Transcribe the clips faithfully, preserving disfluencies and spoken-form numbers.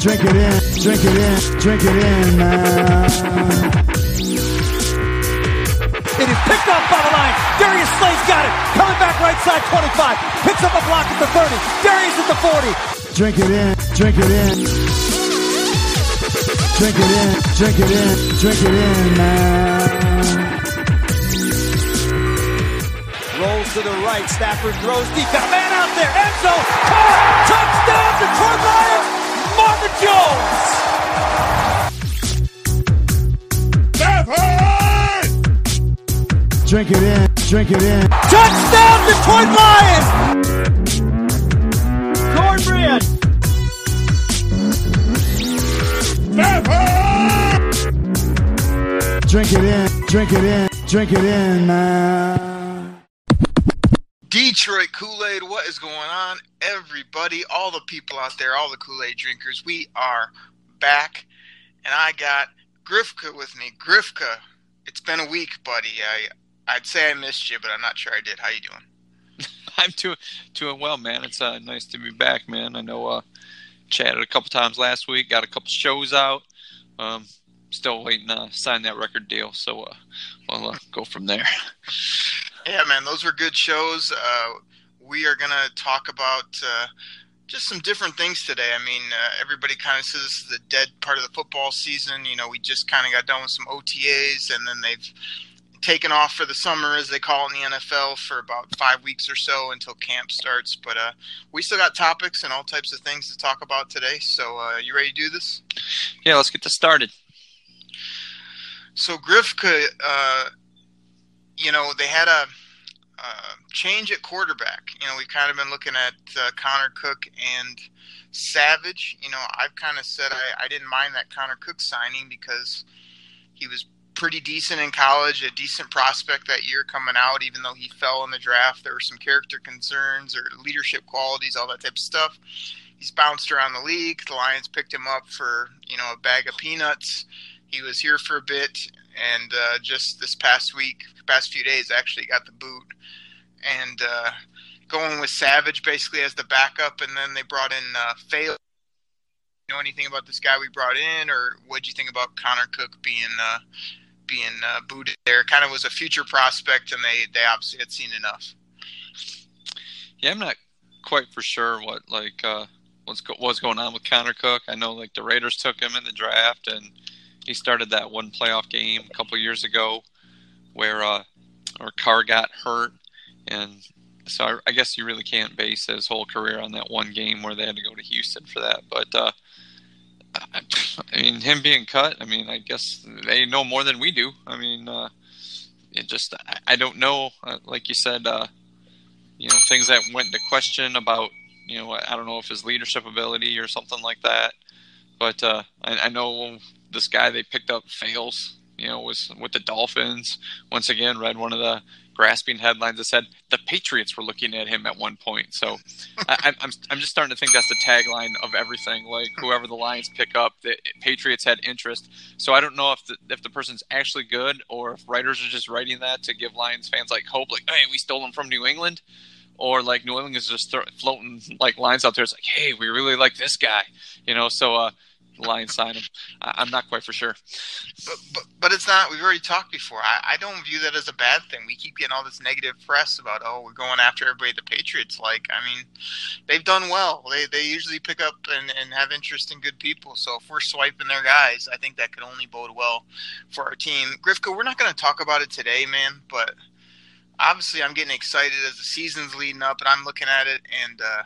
Drink it in, drink it in, drink it in, man. It is picked off by the line. Darius Slay's got it. Coming back right side, twenty-five. Picks up a block at the thirty. Darius at the forty. Drink it in, drink it in. Drink it in, drink it in, drink it in, man. Rolls to the right. Stafford throws deep. Got a man out there. End zone. Caught. Touchdown, Detroit Lions. Marvin Jones! Stafford! Drink it in, drink it in. Touchdown, Detroit Lions! Cornbread! Stafford! Drink it in, drink it in, drink it in, man. Detroit Kool-Aid, what is going on, everybody? All the people out there, all the Kool-Aid drinkers, we are back, and I got Grifka with me. Grifka, it's been a week, buddy. I, I'd say I missed you, but I'm not sure I did. How you doing? I'm doing doing well, man. It's uh, nice to be back, man. I know uh, chatted a couple times last week, got a couple shows out. Um, still waiting to sign that record deal, so uh, we'll uh, go from there. Yeah, man, those were good shows. Uh, we are going to talk about uh, just some different things today. I mean, uh, everybody kind of says this is the dead part of the football season. You know, we just kind of got done with some O T As, and then they've taken off for the summer, as they call it in the N F L, for about five weeks or so until camp starts. But uh, we still got topics and all types of things to talk about today. So uh, you ready to do this? Yeah, let's get this started. So Grifka, uh, you know, they had a uh, change at quarterback. You know, we've kind of been looking at uh, Connor Cook and Savage. You know, I've kind of said I, I didn't mind that Connor Cook signing because he was pretty decent in college, a decent prospect that year coming out, even though he fell in the draft. There were some character concerns or leadership qualities, all that type of stuff. He's bounced around the league. The Lions picked him up for, you know, a bag of peanuts. He was here for a bit. And uh, just this past week, past few days, actually got the boot. And uh, going with Savage basically as the backup, and then they brought in uh, Fale. You know anything about this guy we brought in, or what'd you think about Connor Cook being uh, being uh, booted there? Kind of was a future prospect, and they, they obviously had seen enough. Yeah, I'm not quite for sure what like uh, what's go- what's going on with Connor Cook. I know like the Raiders took him in the draft, and he started that one playoff game a couple years ago where uh, our Carr got hurt. And so I, I guess you really can't base his whole career on that one game where they had to go to Houston for that. But, uh, I, I mean, him being cut, I mean, I guess they know more than we do. I mean, uh, it just I, I don't know. Uh, like you said, uh, you know, things that went into question about, you know, I don't know if his leadership ability or something like that. But uh, I, I know this guy they picked up, Fails, you know, was with the Dolphins. Once again, read one of the grasping headlines that said the Patriots were looking at him at one point. So I, I'm I'm just starting to think that's the tagline of everything. Like whoever the Lions pick up, the Patriots had interest. So I don't know if the, if the person's actually good or if writers are just writing that to give Lions fans like hope, like, hey, we stole him from New England. Or, like, New England is just th- floating, like, lines out there. It's like, hey, we really like this guy. You know, so uh, the Lions sign him. I- I'm not quite for sure. But, but but it's not – we've already talked before. I, I don't view that as a bad thing. We keep getting all this negative press about, oh, we're going after everybody the Patriots like. I mean, they've done well. They they usually pick up and, and have interest in good people. So if we're swiping their guys, I think that could only bode well for our team. Grifka, we're not going to talk about it today, man, but – obviously, I'm getting excited as the season's leading up, and I'm looking at it, and uh,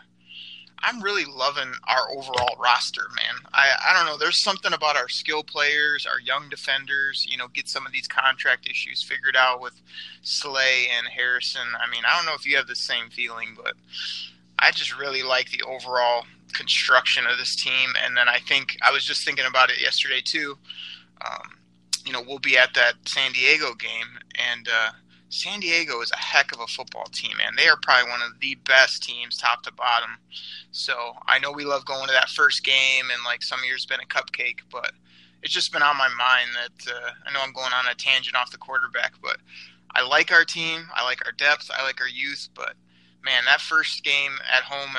I'm really loving our overall roster, man. I, I don't know. There's something about our skill players, our young defenders, you know, get some of these contract issues figured out with Slay and Harrison. I mean, I don't know if you have the same feeling, but I just really like the overall construction of this team. And then I think I was just thinking about it yesterday, too. Um, you know, we'll be at that San Diego game, and uh, – San Diego is a heck of a football team, man. They are probably one of the best teams top to bottom. So I know we love going to that first game, and like some years been a cupcake, but it's just been on my mind that uh, I know I'm going on a tangent off the quarterback, but I like our team. I like our depth. I like our youth, but man, that first game at home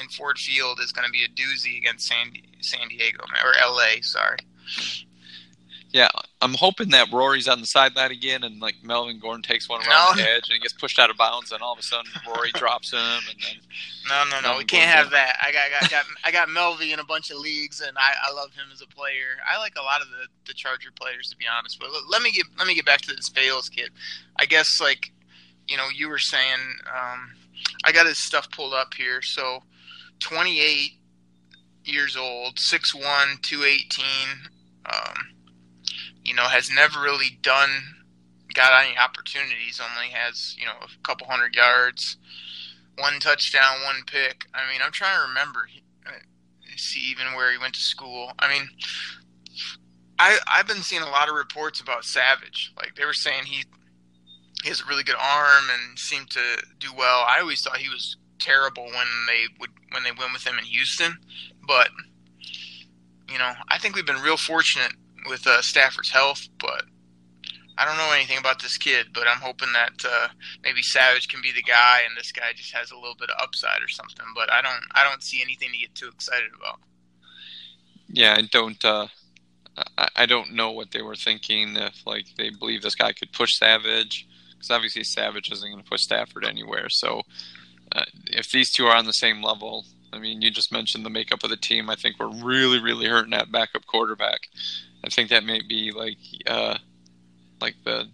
in Ford Field is going to be a doozy against San, San Diego, or L A, sorry. Yeah, I'm hoping that Rory's on the sideline again, and like Melvin Gordon takes one around no. the edge and gets pushed out of bounds, and all of a sudden Rory drops him. And then no, no, no, Melvin we can't have down. that. I got, I got, I got Melvin in a bunch of leagues, and I, I love him as a player. I like a lot of the, the Charger players, to be honest. But let me get, let me get back to this Fales kid. I guess like, you know, you were saying, um, I got his stuff pulled up here. So, twenty-eight years old, six one, two eighteen. Um, You know, has never really done, got any opportunities, only has, you know, a couple hundred yards, one touchdown, one pick. I mean, I'm trying to remember, see even where he went to school. I mean, I, I've been seeing a lot of reports about Savage. Like, they were saying he, he has a really good arm and seemed to do well. I always thought he was terrible when they would when they went with him in Houston. But, you know, I think we've been real fortunate with uh, Stafford's health, but I don't know anything about this kid, but I'm hoping that uh, maybe Savage can be the guy, and this guy just has a little bit of upside or something. But I don't, I don't see anything to get too excited about. Yeah, I don't, uh, I, I don't know what they were thinking, if like they believe this guy could push Savage, because obviously Savage isn't going to push Stafford anywhere. So uh, if these two are on the same level, I mean, you just mentioned the makeup of the team. I think we're really, really hurting that backup quarterback. I think that may be like, uh, like the,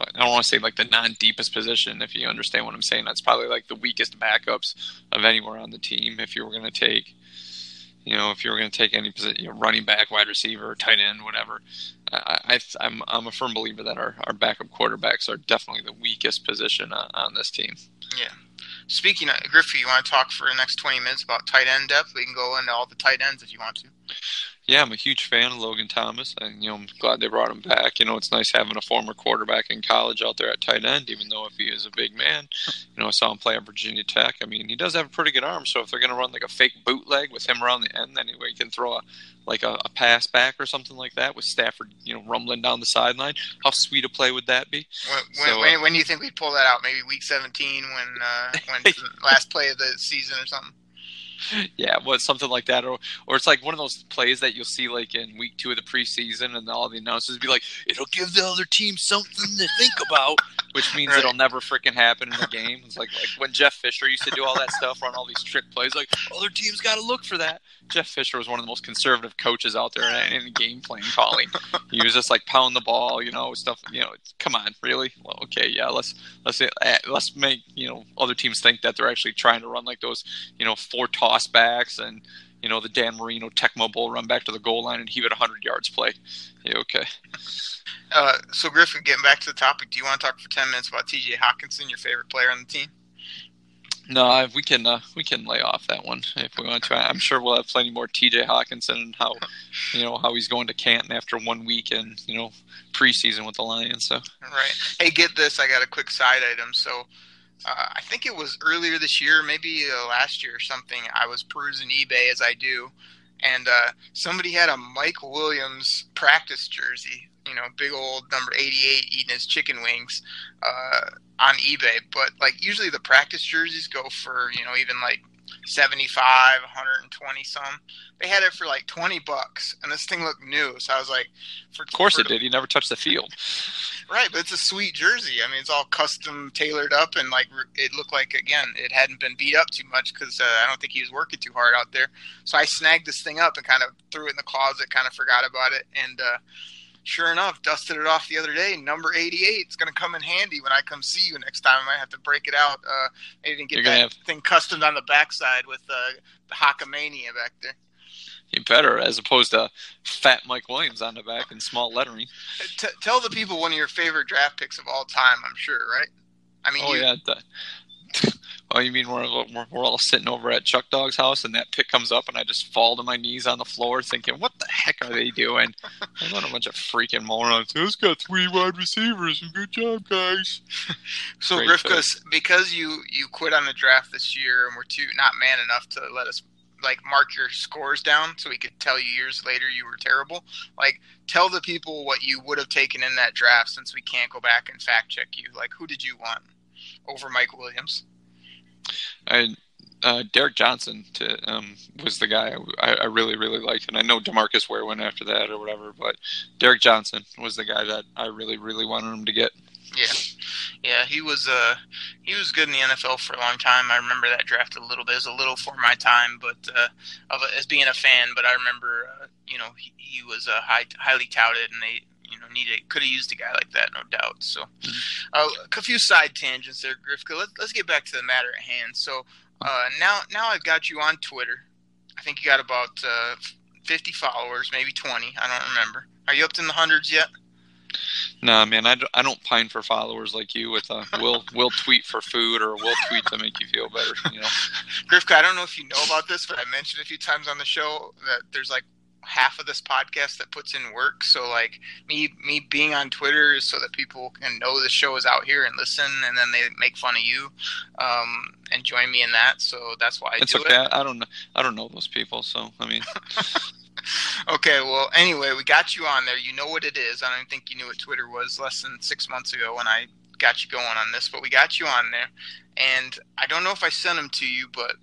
I don't want to say like the non-deepest position, if you understand what I'm saying. That's probably like the weakest backups of anywhere on the team. If you were going to take, you know, if you were going to take any position, you know, running back, wide receiver, tight end, whatever. I, I, I'm I'm a firm believer that our, our backup quarterbacks are definitely the weakest position on, on this team. Yeah. Speaking of, Griffey, you want to talk for the next twenty minutes about tight end depth? We can go into all the tight ends if you want to. Yeah, I'm a huge fan of Logan Thomas, and you know, I'm glad they brought him back. You know, it's nice having a former quarterback in college out there at tight end, even though if he is a big man. You know, I saw him play at Virginia Tech. I mean, he does have a pretty good arm, so if they're going to run like a fake bootleg with him around the end, then anyway, he can throw a, like a, a pass back or something like that with Stafford, you know, rumbling down the sideline. How sweet a play would that be? When, when, so, when, uh, when do you think we'd pull that out? Maybe week seventeen, when uh, when the last play of the season or something? Yeah, well, it's something like that, or or it's like one of those plays that you'll see like in week two of the preseason, and all the announcers be like, "It'll give the other team something to think about," which means right. it'll never freaking happen in the game. It's like like when Jeff Fisher used to do all that stuff, run all these trick plays. Like, other teams got to look for that. Jeff Fisher was one of the most conservative coaches out there in, in game plan calling. He was just like pound the ball, you know, stuff. You know, come on, really? Well, okay, yeah, let's let's let's make you know other teams think that they're actually trying to run like those, you know, four toss. Backs and you know the Dan Marino Tecmo Bowl run back to the goal line and he had one hundred yards play. Yeah, okay. Uh, so Griffin, getting back to the topic, do you want to talk for ten minutes about T J Hockenson, your favorite player on the team? No, we can uh, we can lay off that one if we want to. I'm sure we'll have plenty more T J Hockenson and how you know how he's going to Canton after one week and you know preseason with the Lions. So right. Hey, get this. I got a quick side item. So. Uh, I think it was earlier this year, maybe uh, last year or something, I was perusing eBay as I do, and uh, somebody had a Mike Williams practice jersey, you know, big old number eighty-eight eating his chicken wings uh, on eBay. But, like, usually the practice jerseys go for, you know, even, like, seventy-five, one hundred twenty some. They had it for like twenty bucks, and this thing looked new. So I was like, for, "Of course for it the, did. He never touched the field." Right, but it's a sweet jersey. I mean, it's all custom tailored up, and like it looked like again, it hadn't been beat up too much because uh, I don't think he was working too hard out there. So I snagged this thing up and kind of threw it in the closet, kind of forgot about it, and uh, sure enough, dusted it off the other day. Number eighty-eight is going to come in handy when I come see you next time. I might have to break it out. Uh, maybe didn't get You're that have... thing customed on the backside with uh, the Hockamania back there. You better, as opposed to Fat Mike Williams on the back in small lettering. T- tell the people one of your favorite draft picks of all time, I'm sure, right? I mean, oh, you... yeah. The... Oh, you mean we're, we're, we're all sitting over at Chuck Dog's house and that pick comes up and I just fall to my knees on the floor thinking, what the heck are they doing? I'm not a bunch of freaking morons. Who's got three wide receivers? Good job, guys. So, Grifka, because you, you quit on the draft this year and we're too not man enough to let us like mark your scores down so we could tell you years later you were terrible, like tell the people what you would have taken in that draft since we can't go back and fact check you. Like, who did you want over Mike Williams? I, uh, Derrick Johnson to, um, was the guy I, I really, really liked. And I know DeMarcus Ware went after that or whatever, but Derrick Johnson was the guy that I really, really wanted him to get. Yeah, yeah, he was uh, he was good in the N F L for a long time. I remember that draft a little bit. It was a little for my time, but uh, of a, as being a fan. But I remember, uh, you know, he, he was uh, high, highly touted, and they, you know, needed could have used a guy like that, no doubt. So, uh, a few side tangents there, Grifka. Let's let's get back to the matter at hand. So uh, now now I've got you on Twitter. I think you got about uh, fifty followers, maybe twenty. I don't remember. Are you up in the hundreds yet? Nah, man, I don't, I don't pine for followers like you with a we'll, we'll tweet for food or we'll tweet to make you feel better, you know. Grifka, I don't know if you know about this, but I mentioned a few times on the show that there's like half of this podcast that puts in work. So like me me being on Twitter is so that people can know the show is out here and listen, and then they make fun of you um, and join me in that. So that's why I it's do okay. it. It's okay. I don't, I don't know those people, so I mean – Okay, well, anyway, we got you on there. You know what it is. I don't think you knew what Twitter was less than six months ago when I got you going on this, but we got you on there. And I don't know if I sent them to you, but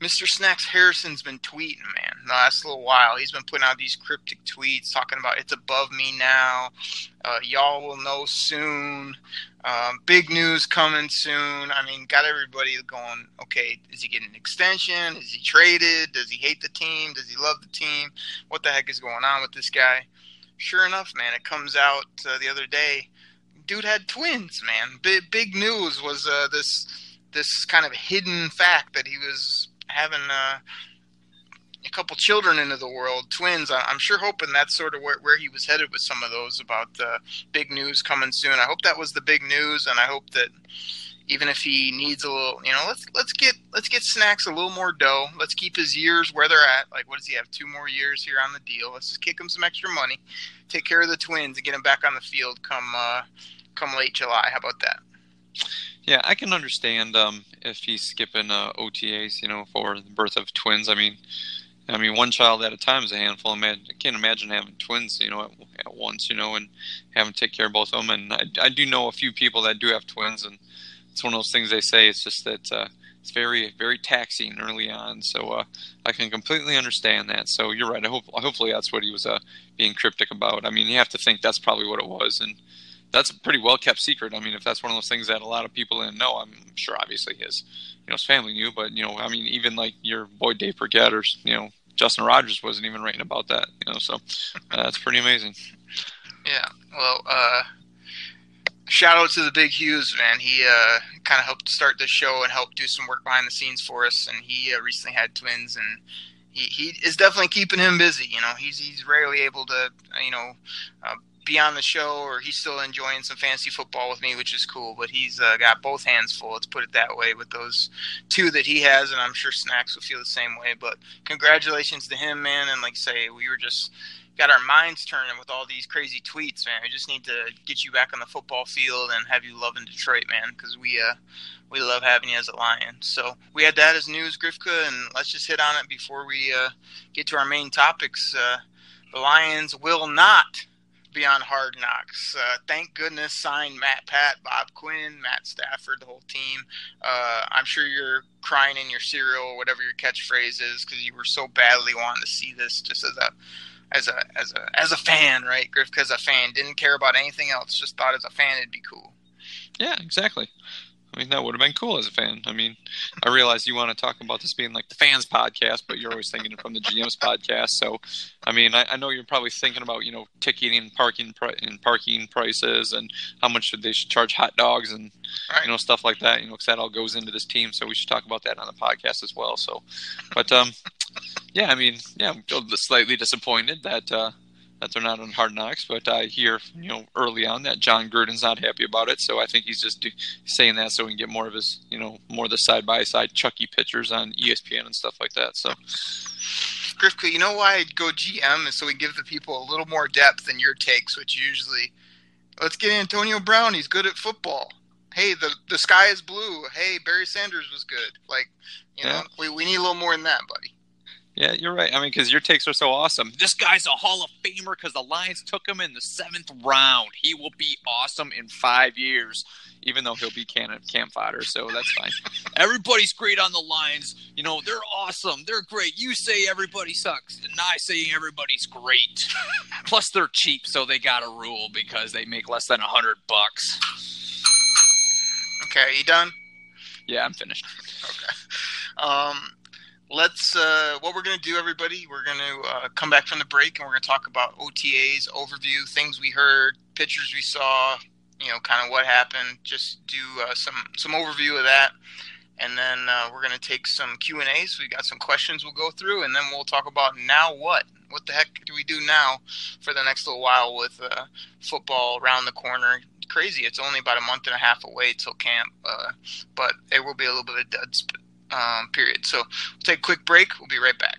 Mister Snacks Harrison's been tweeting, man, the last little while. He's been putting out these cryptic tweets talking about it's above me now, uh, y'all will know soon, um, big news coming soon. I mean, got everybody going, okay, is he getting an extension? Is he traded? Does he hate the team? Does he love the team? What the heck is going on with this guy? Sure enough, man, it comes out uh, the other day. Dude had twins, man. B- big news was uh, this this kind of hidden fact that he was having uh, a couple children into the world, twins. I'm sure hoping that's sort of where, where he was headed with some of those about uh, big news coming soon. I hope that was the big news, and I hope that even if he needs a little, you know, let's let's get let's get Snacks a little more dough. Let's keep his years where they're at. Like, what does he have? Two more years here on the deal. Let's just kick him some extra money, take care of the twins, and get him back on the field come uh, come late July. How about that? Yeah, I can understand um, if he's skipping uh, O T As, you know, for the birth of twins. I mean, I mean, one child at a time is a handful. I can't imagine having twins, you know, at, at once, you know, and having to take care of both of them. And I, I do know a few people that do have twins, and it's one of those things they say. It's just that uh, it's very, very taxing early on. So uh, I can completely understand that. So you're right. I hope, hopefully, that's what he was uh, being cryptic about. I mean, you have to think that's probably what it was, and that's a pretty well-kept secret. I mean, if that's one of those things that a lot of people didn't know, I'm sure obviously his, you know, his family knew. But, you know, I mean, even like your boy Dave Burgett or, you know, Justin Rogers wasn't even writing about that, you know. So that's uh, pretty amazing. Yeah. Well, uh, shout out to the Big Hughes, man. He uh, kind of helped start this show and helped do some work behind the scenes for us. And he uh, recently had twins, and he, he is definitely keeping him busy. You know, he's, he's rarely able to, you know, uh, be on the show, or he's still enjoying some fantasy football with me, which is cool, but he's uh, got both hands full, let's put it that way, with those two that he has, and I'm sure Snacks will feel the same way. But congratulations to him, man, and like say, we were just got our minds turning with all these crazy tweets, man. We just need to get you back on the football field and have you loving Detroit, man, because we uh we love having you as a Lion. So we had that as news, Grifka, and let's just hit on it before we uh get to our main topics. Uh the Lions will not on Hard Knocks. Uh, thank goodness signed Matt Pat, Bob Quinn, Matt Stafford, the whole team. Uh, I'm sure you're crying in your cereal, whatever your catchphrase is, because you were so badly wanting to see this just as a as a, as a, as a fan, right, Griff? Because a fan didn't care about anything else, just thought as a fan it'd be cool. Yeah, exactly. I mean, that would have been cool as a fan. I mean, I realize you want to talk about this being like the fans podcast, but you're always thinking from the G M's podcast. So, I mean, I, I know you're probably thinking about, you know, ticketing and parking pri- and parking prices and how much should they should charge hot dogs and, right, you know, stuff like that, you know, because that all goes into this team. So we should talk about that on the podcast as well. So, but, um, yeah, I mean, yeah, I'm slightly disappointed that, uh, that they're not on Hard Knocks, but I hear, you know, early on that John Gruden's not happy about it, so I think he's just do, saying that so we can get more of his, you know, more of the side-by-side Chucky pictures on E S P N and stuff like that, so. Grifka, you know why I'd go G M is so we give the people a little more depth than your takes, which usually, let's get Antonio Brown, he's good at football. Hey, the the sky is blue. Hey, Barry Sanders was good. Like, you yeah. know, we, we need a little more than that, buddy. Yeah, you're right. I mean, because your takes are so awesome. This guy's a Hall of Famer because the Lions took him in the seventh round. He will be awesome in five years, even though he'll be Canton camp fodder, so that's fine. Everybody's great on the Lions. You know, they're awesome. They're great. You say everybody sucks, and I say everybody's great. Plus, they're cheap, so they got a rule because they make less than a hundred bucks. Okay, are you done? Yeah, I'm finished. Okay. Um... Let's, uh, what we're going to do, everybody, we're going to uh, come back from the break and we're going to talk about O T As, overview, things we heard, pictures we saw, you know, kind of what happened. Just do uh, some, some overview of that. And then uh, we're going to take some Q and A's. We've got some questions we'll go through, and then we'll talk about now what. What the heck do we do now for the next little while with uh, football around the corner? Crazy. It's only about a month and a half away till camp, uh, but there will be a little bit of dead space. Um, period. So we'll take a quick break. We'll be right back.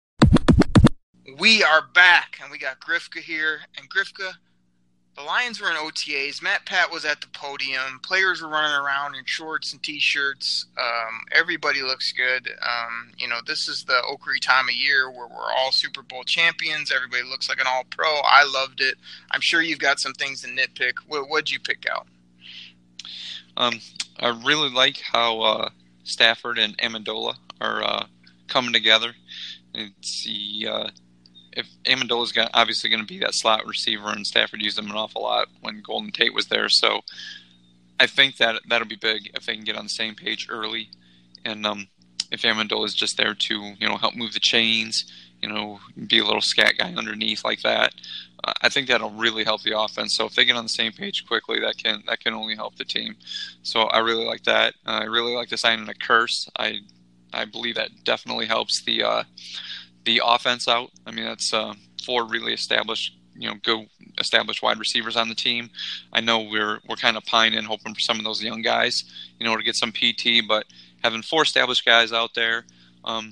We are back, and we got Grifka here. And Grifka, the Lions were in O T As. Matt Pat was at the podium. Players were running around in shorts and T-shirts. Um, everybody looks good. Um, you know, this is the Oakery time of year where we're all Super Bowl champions. Everybody looks like an all-pro. I loved it. I'm sure you've got some things to nitpick. What, what'd you pick out? Um, I really like how uh, Stafford and Amendola are uh, coming together. It's the... Uh, If Amendola's got, obviously going to be that slot receiver, and Stafford used him an awful lot when Golden Tate was there. So I think that that'll be big if they can get on the same page early. And um, if Amendola's just there to, you know, help move the chains, you know, be a little scat guy underneath like that, uh, I think that'll really help the offense. So if they get on the same page quickly, that can that can only help the team. So I really like that. Uh, I really like the signing of Curse. I I believe that definitely helps the. Uh, The offense out. I mean, that's uh, four really established, you know, go established wide receivers on the team. I know we're we're kind of pining, hoping for some of those young guys, you know, to get some P T. But having four established guys out there, um,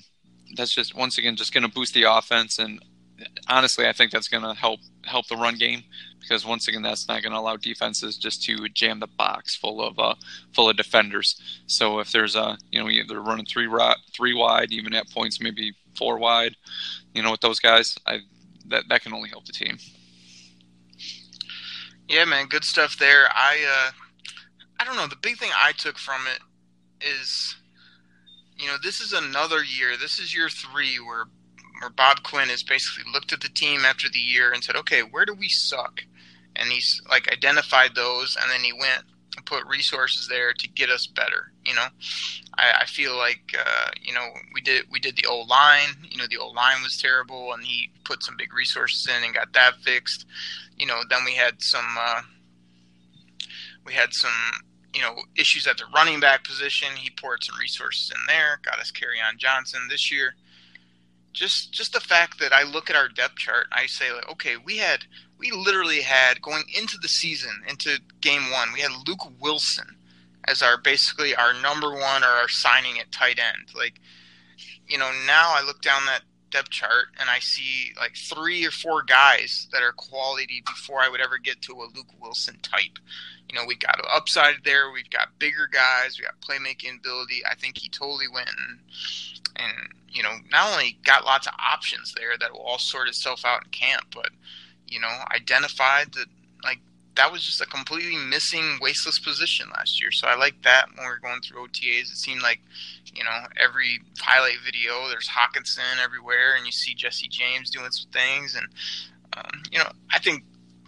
that's just once again just going to boost the offense. And honestly, I think that's going to help help the run game, because once again, that's not going to allow defenses just to jam the box full of uh, full of defenders. So if there's a, you know, they're running three three wide, even at points maybe four wide, you know, with those guys, I that that can only help the team. Yeah, man, good stuff there. I uh, I don't know. The big thing I took from it is, you know, this is another year. This is year three where. Where Bob Quinn has basically looked at the team after the year and said, okay, where do we suck? And he's like identified those, and then he went and put resources there to get us better. You know, I, I feel like, uh, you know, we did, we did the old line, you know, the old line was terrible, and he put some big resources in and got that fixed. You know, then we had some, uh, we had some, you know, issues at the running back position. He poured some resources in there, got us Kerryon Johnson this year. Just just the fact that I look at our depth chart, and I say, like, okay, we had we literally had going into the season, into game one, we had Luke Wilson as our basically our number one or our signing at tight end. Like, you know, now I look down that depth chart and I see like three or four guys that are quality before I would ever get to a Luke Wilson type. You know, we got an upside there, we've got bigger guys, we got playmaking ability. I think he totally went and and you know, not only got lots of options there that will all sort itself out in camp, but, you know, identified that, like, that was just a completely missing, wasteless position last year. So I like that when we were going through O T As. It seemed like, you know, every highlight video, there's Hockenson everywhere, and you see Jesse James doing some things. And, um, you know, I think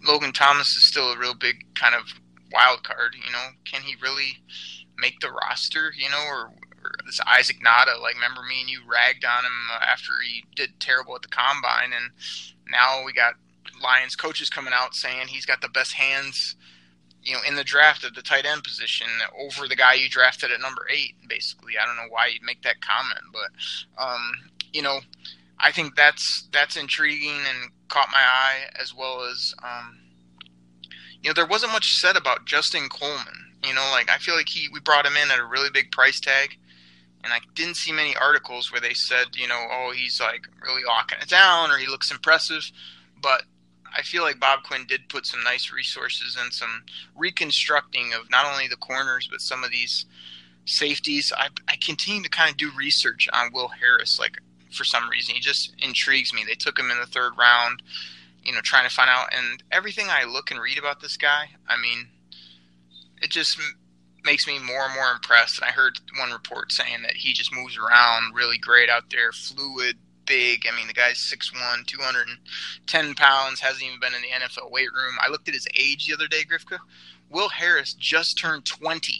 Logan Thomas is still a real big kind of wild card. You know, can he really make the roster, you know, or, or this Isaac Nata? Like, remember me and you ragged on him after he did terrible at the Combine, and now we got Lions coaches coming out saying he's got the best hands, you know, in the draft at the tight end position over the guy you drafted at number eight, basically. I don't know why you'd make that comment, but, um, you know, I think that's that's intriguing and caught my eye, as well as, um, you know, there wasn't much said about Justin Coleman. You know, like, I feel like he we brought him in at a really big price tag, and I didn't see many articles where they said, you know, oh, he's, like, really locking it down or he looks impressive, but I feel like Bob Quinn did put some nice resources and some reconstructing of not only the corners, but some of these safeties. I, I continue to kind of do research on Will Harris. Like, for some reason, he just intrigues me. They took him in the third round, you know, trying to find out. And everything I look and read about this guy, I mean, it just makes me more and more impressed. And I heard one report saying that he just moves around really great out there, fluid, big. I mean, the guy's six one, two hundred ten pounds, hasn't even been in the N F L weight room. I looked at his age the other day, Grifka. Will Harris just turned twenty.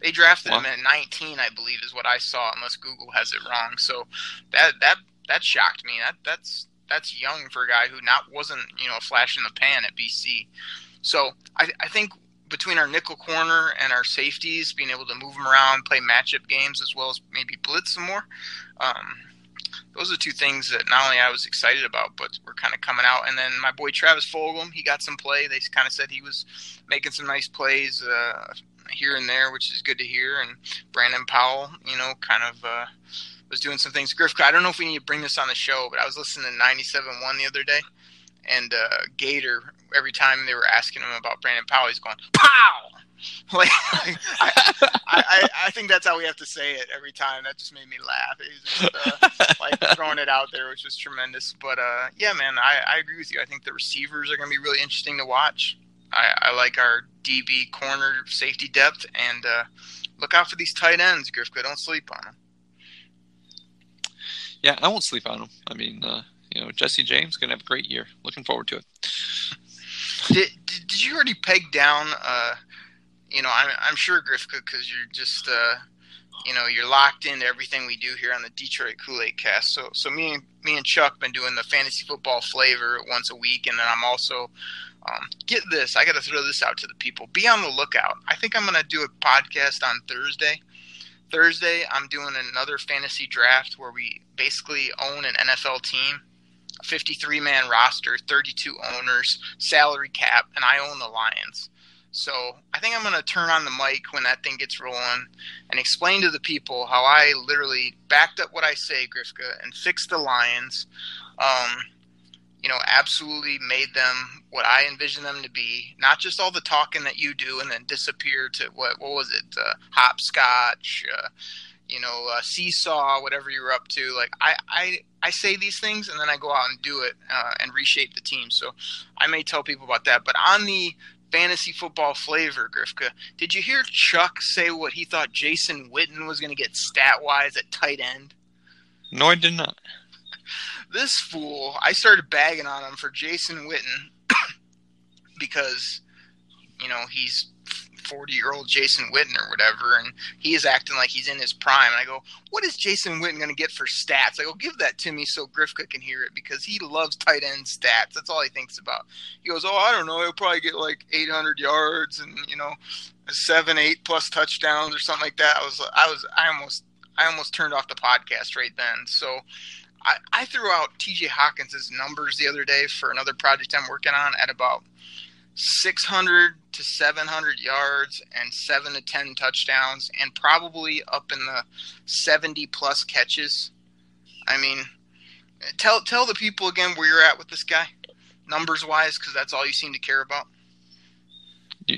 They drafted wow. him at nineteen, I believe, is what I saw, unless Google has it wrong. So that that that shocked me. That that's that's young for a guy who not wasn't, you know, a flash in the pan at B C. So I, I think between our nickel corner and our safeties, being able to move them around, play matchup games, as well as maybe blitz some more, um, those are two things that not only I was excited about, but were kind of coming out. And then my boy Travis Fulgham, he got some play. They kind of said he was making some nice plays uh, here and there, which is good to hear. And Brandon Powell, you know, kind of uh, was doing some things. Griff, I don't know if we need to bring this on the show, but I was listening to ninety-seven point one the other day, and uh, Gator, every time they were asking him about Brandon Powell, he's going, Pow! Like, like I, I, I think that's how we have to say it every time. That just made me laugh. It was just, uh, like, throwing it out there, which was tremendous. But uh, yeah, man, I, I agree with you. I think the receivers are going to be really interesting to watch. I, I like our D B corner safety depth, and uh, look out for these tight ends, Grifka. Don't sleep on them. Yeah, I won't sleep on them. I mean, uh, you know, Jesse James going to have a great year. Looking forward to it. Did Did, did you already peg down? Uh, You know, I'm, I'm sure, Grifka, because you're just, uh, you know, you're locked into everything we do here on the Detroit Kool-Aid Cast. So, so me and me and Chuck been doing the Fantasy Football Flavor once a week, and then I'm also um, get this. I got to throw this out to the people. Be on the lookout. I think I'm going to do a podcast on Thursday. Thursday, I'm doing another fantasy draft where we basically own an N F L team. A fifty-three man roster, thirty-two owners, salary cap, and I own the Lions. So I think I'm going to turn on the mic when that thing gets rolling and explain to the people how I literally backed up what I say, Grifka, and fixed the Lions, um, you know, absolutely made them what I envisioned them to be, not just all the talking that you do and then disappear to what what was it, uh, hopscotch, uh, you know, uh, seesaw, whatever you're up to. Like, I, I, I say these things and then I go out and do it uh, and reshape the team. So I may tell people about that. But on the Fantasy Football Flavor, Grifka, did you hear Chuck say what he thought Jason Witten was going to get stat-wise at tight end? No, I did not. This fool, I started bagging on him for Jason Witten because, you know, he's forty-year-old Jason Witten or whatever, and he is acting like he's in his prime. And I go, what is Jason Witten going to get for stats? I go, give that to me so Grifka can hear it, because he loves tight end stats. That's all he thinks about. He goes, oh, I don't know. He'll probably get like eight hundred yards and, you know, seven, eight plus touchdowns or something like that. I was, I was, I almost, I almost turned off the podcast right then. So I, I threw out T J Hawkinson's numbers the other day for another project I'm working on at about six hundred to seven hundred yards and seven to ten touchdowns and probably up in the seventy plus catches. I mean, tell tell the people again where you're at with this guy, numbers-wise, because that's all you seem to care about. You,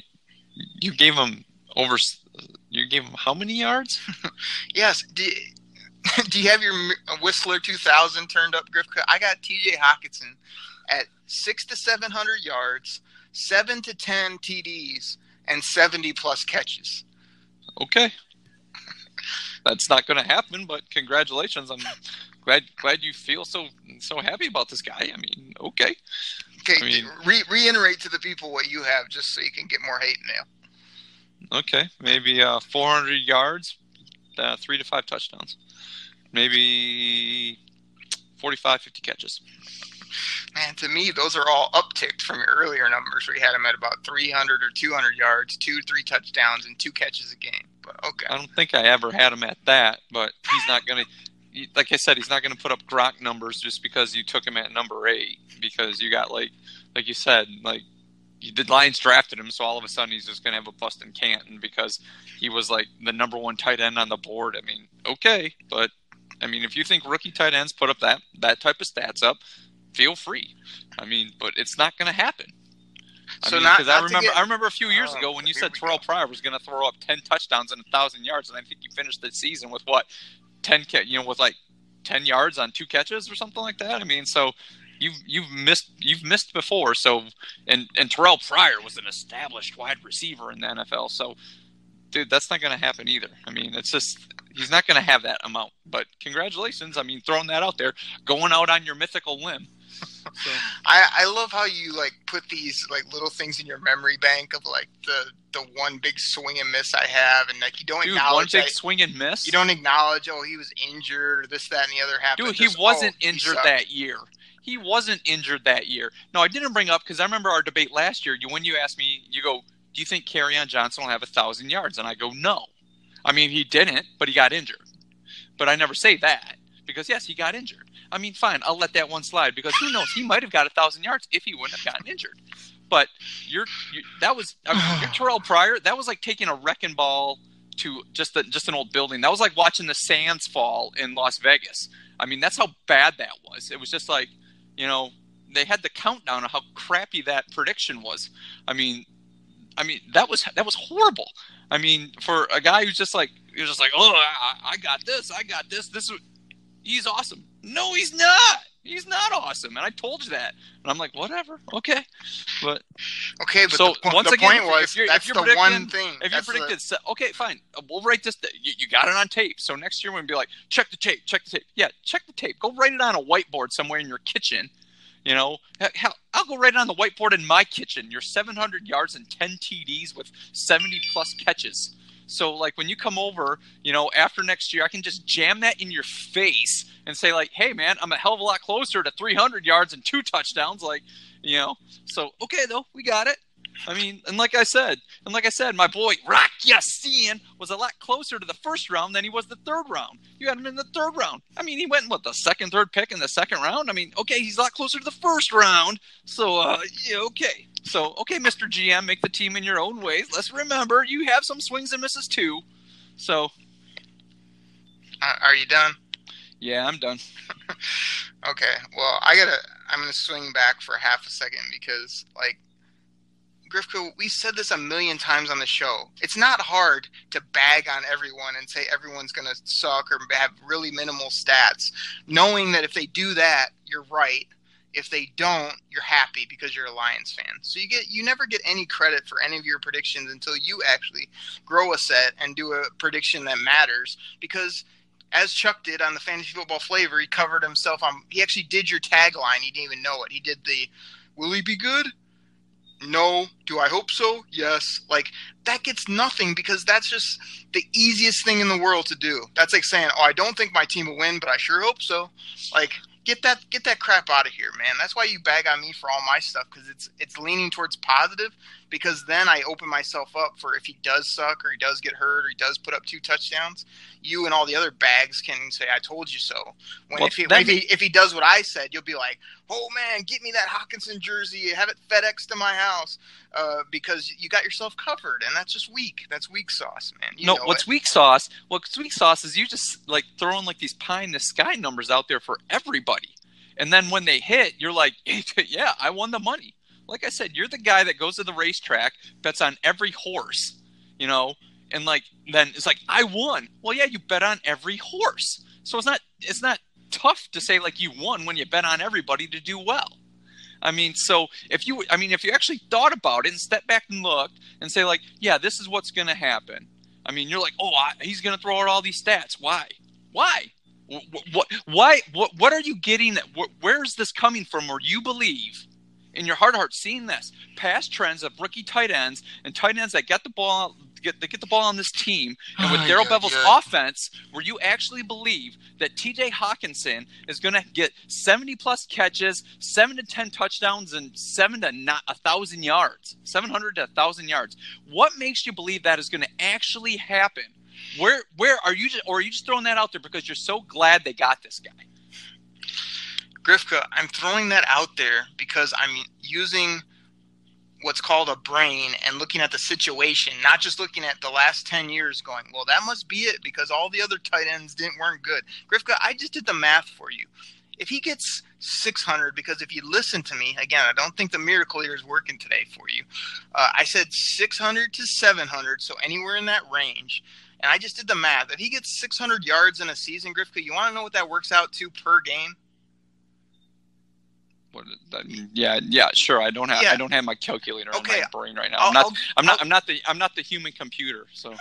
you gave him over – you gave him how many yards? Yes. Do, do you have your Whistler two thousand turned up, Grifka? I got T J Hockenson at six to seven hundred yards, seven to ten T Ds and seventy plus catches. Okay. That's not going to happen, but congratulations. I'm glad glad you feel so so happy about this guy. I mean, okay. Okay, I mean, re- reiterate to the people what you have just so you can get more hate now. Okay, maybe uh, four hundred yards, uh, three to five touchdowns. Maybe forty-five, fifty catches. Man, to me, those are all upticked from your earlier numbers. We had him at about three hundred or two hundred yards, two, three touchdowns, and two catches a game. But okay, I don't think I ever had him at that. But he's not going to, like I said, he's not going to put up Gronk numbers just because you took him at number eight. Because you got like, like you said, like the Lions drafted him, so all of a sudden he's just going to have a bust in Canton because he was like the number one tight end on the board. I mean, okay, but I mean, if you think rookie tight ends put up that that type of stats up, feel free. I mean, but it's not going to happen. I so mean, not, not I remember, get... I remember a few years um, ago when you said Terrell go. Pryor was going to throw up ten touchdowns and a thousand yards, and I think you finished the season with what ten, you know, with like ten yards on two catches or something like that. I mean, so you've you've missed you've missed before. So and and Terrell Pryor was an established wide receiver in the N F L. So, dude, that's not going to happen either. I mean, it's just. He's not going to have that amount, but congratulations. I mean, throwing that out there, going out on your mythical limb. So. I, I love how you like put these like little things in your memory bank of like the, the one big swing and miss I have. And like, you don't Dude, acknowledge one big I, swing and miss. You don't acknowledge, oh, he was injured or this, that, and the other happened. Dude, he just, wasn't oh, injured he that year. He wasn't injured that year. No, I didn't bring up, cause I remember our debate last year. You, when you asked me, you go, do you think Kerryon Johnson will have a thousand yards? And I go, no. I mean, he didn't, but he got injured. But I never say that because, yes, he got injured. I mean, fine, I'll let that one slide because who knows? He might have got a thousand yards if he wouldn't have gotten injured. But you're, you, that was I mean, your Terrell Pryor. That was like taking a wrecking ball to just the, just an old building. That was like watching the sands fall in Las Vegas. I mean, that's how bad that was. It was just like, you know, they had the countdown of how crappy that prediction was. I mean, I mean that was that was horrible. I mean, for a guy who's just like you're just like, oh, I, I got this, I got this. This is, he's awesome. No, he's not. He's not awesome. And I told you that. And I'm like, whatever, okay. But okay, but so the, once the again, point was if you're, that's if you're the one thing. If you predicted, the... okay, fine. We'll write this. You, you got it on tape. So next year we'll be like, check the tape, check the tape. Yeah, check the tape. Go write it on a whiteboard somewhere in your kitchen. You know, hell, I'll go right on the whiteboard in my kitchen. You're seven hundred yards and ten T Ds with seventy plus catches. So, like, when you come over, you know, after next year, I can just jam that in your face and say, like, hey, man, I'm a hell of a lot closer to three hundred yards and two touchdowns. Like, you know, so, okay, though, we got it. I mean, and like I said, and like I said, my boy Rock Yassian was a lot closer to the first round than he was the third round. You had him in the third round. I mean, he went, what, the second, third pick in the second round? I mean, okay, he's a lot closer to the first round. So, uh, yeah, okay. So, okay, Mister G M, make the team in your own ways. Let's remember, you have some swings and misses too. So. Uh, are you done? Yeah, I'm done. Okay, well, I gotta, I'm going to swing back for half a second because, like, Grifka, we said this a million times on the show. It's not hard to bag on everyone and say everyone's going to suck or have really minimal stats, knowing that if they do that, you're right. If they don't, you're happy because you're a Lions fan. So you get you never get any credit for any of your predictions until you actually grow a set and do a prediction that matters because – as Chuck did on the Fantasy Football Flavor, he covered himself on – he actually did your tagline. He didn't even know it. He did the, will he be good? No. Do I hope so? Yes. Like, that gets nothing because that's just the easiest thing in the world to do. That's like saying, oh, I don't think my team will win, but I sure hope so. Like, get that get that crap out of here, man. That's why you bag on me for all my stuff because it's, it's leaning towards positive because then I open myself up for if he does suck or he does get hurt or he does put up two touchdowns, you and all the other bags can say, I told you so. When well, if, he, if, be- he, if he does what I said, you'll be like, oh, man, get me that Hockenson jersey. Have it FedExed to my house uh, because you got yourself covered. And that's just weak. That's weak sauce, man. You no, know what's it. weak sauce? What's weak sauce is you just like throwing like these pie in the sky numbers out there for everybody. And then when they hit, you're like, yeah, I won the money. Like I said, you're the guy that goes to the racetrack, bets on every horse, you know, and like then it's like, I won. Well, yeah, you bet on every horse. So it's not it's not tough to say like you won when you bet on everybody to do well. I mean, so if you, I mean, if you actually thought about it and stepped back and looked and say like, yeah, this is what's going to happen. I mean, you're like, oh, I, he's going to throw out all these stats. Why? Why? What? Why? What? What are you getting? That? Where is this coming from? Or you believe in your heart of hearts seeing this past trends of rookie tight ends and tight ends that get the ball, get they get the ball on this team, and with oh, Darrell yeah, Bevel's yeah. offense, where you actually believe that T J. Hockenson is going to get seventy plus catches, seven to ten touchdowns, and seven to not a thousand yards, seven hundred to a thousand yards. What makes you believe that is going to actually happen? Where where are you just, or are you just throwing that out there because you're so glad they got this guy? Grifka, I'm throwing that out there because I'm using what's called a brain and looking at the situation, not just looking at the last ten years going, well, that must be it because all the other tight ends didn't weren't good. Grifka, I just did the math for you. If he gets six hundred, because if you listen to me, again, I don't think the miracle here is working today for you. Uh, I said six hundred to seven hundred, so anywhere in that range. And I just did the math. If he gets six hundred yards in a season, Grifka, you want to know what that works out to per game? What? I mean, yeah, yeah, sure. I don't have yeah. I don't have my calculator okay. in my brain right now. I'll, I'm not. I'll, I'm not. I'll, I'm not the. I'm not the human computer. So.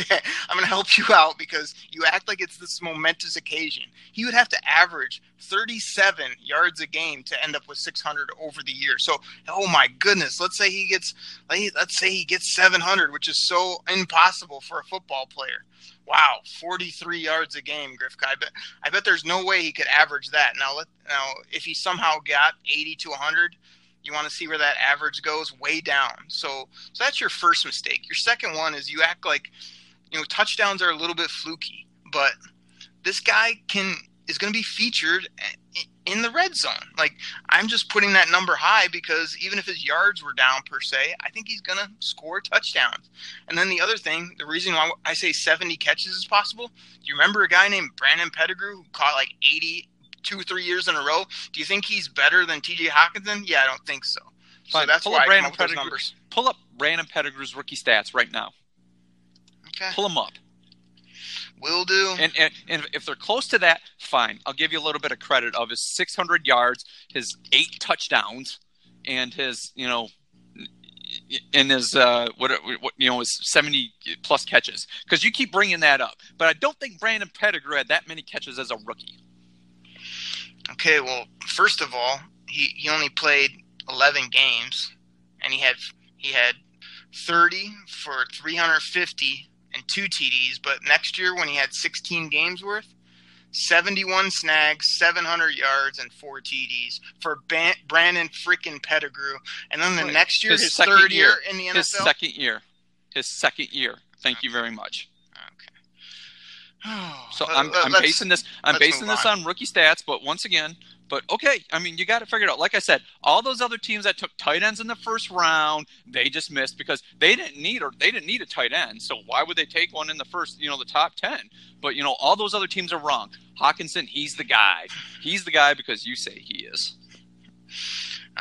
Okay, I'm gonna help you out because you act like it's this momentous occasion. He would have to average thirty-seven yards a game to end up with six hundred over the year. So, oh my goodness. Let's say he gets. Let's say he gets seven hundred, which is so impossible for a football player. Wow, forty-three yards a game, Grifka. I bet, I bet there's no way he could average that. Now, let, now, if he somehow got eighty to one hundred, you want to see where that average goes way down. So, so that's your first mistake. Your second one is you act like, you know, touchdowns are a little bit fluky, but this guy can is going to be featured in the red zone. Like, I'm just putting that number high because even if his yards were down per se, I think he's going to score touchdowns. And then the other thing, the reason why I say seventy catches is possible, do you remember a guy named Brandon Pettigrew who caught like eighty, two, three years in a row? Do you think he's better than T J. Hockenson? Yeah, I don't think so. Fine. So that's Pull why I come up with those numbers. Pull up Brandon Pettigrew's rookie stats right now. Okay. Pull them up. Will do. And, and and if they're close to that, fine. I'll give you a little bit of credit of his six hundred yards, his eight touchdowns, and his, you know, and his, uh, what, what you know, his seventy plus catches. Because you keep bringing that up. But I don't think Brandon Pettigrew had that many catches as a rookie. Okay, well, first of all, he, he only played eleven games, and he had he had thirty for three hundred fifty and two T Ds, but next year when he had sixteen games worth, seventy-one snags, seven hundred yards, and four T Ds for Ban- Brandon freaking Pettigrew. And then the right. next year, his, his third year, year in the N F L? His second year. His second year. Thank okay. you very much. Okay. So let, I'm, let, I'm basing this I'm basing this on. on rookie stats, but once again, but okay, I mean, you got to figure it out. Like I said, all those other teams that took tight ends in the first round, they just missed because they didn't need or they didn't need a tight end. So why would they take one in the first, you know, the top ten? But you know, all those other teams are wrong. Hockenson, he's the guy. He's the guy because you say he is.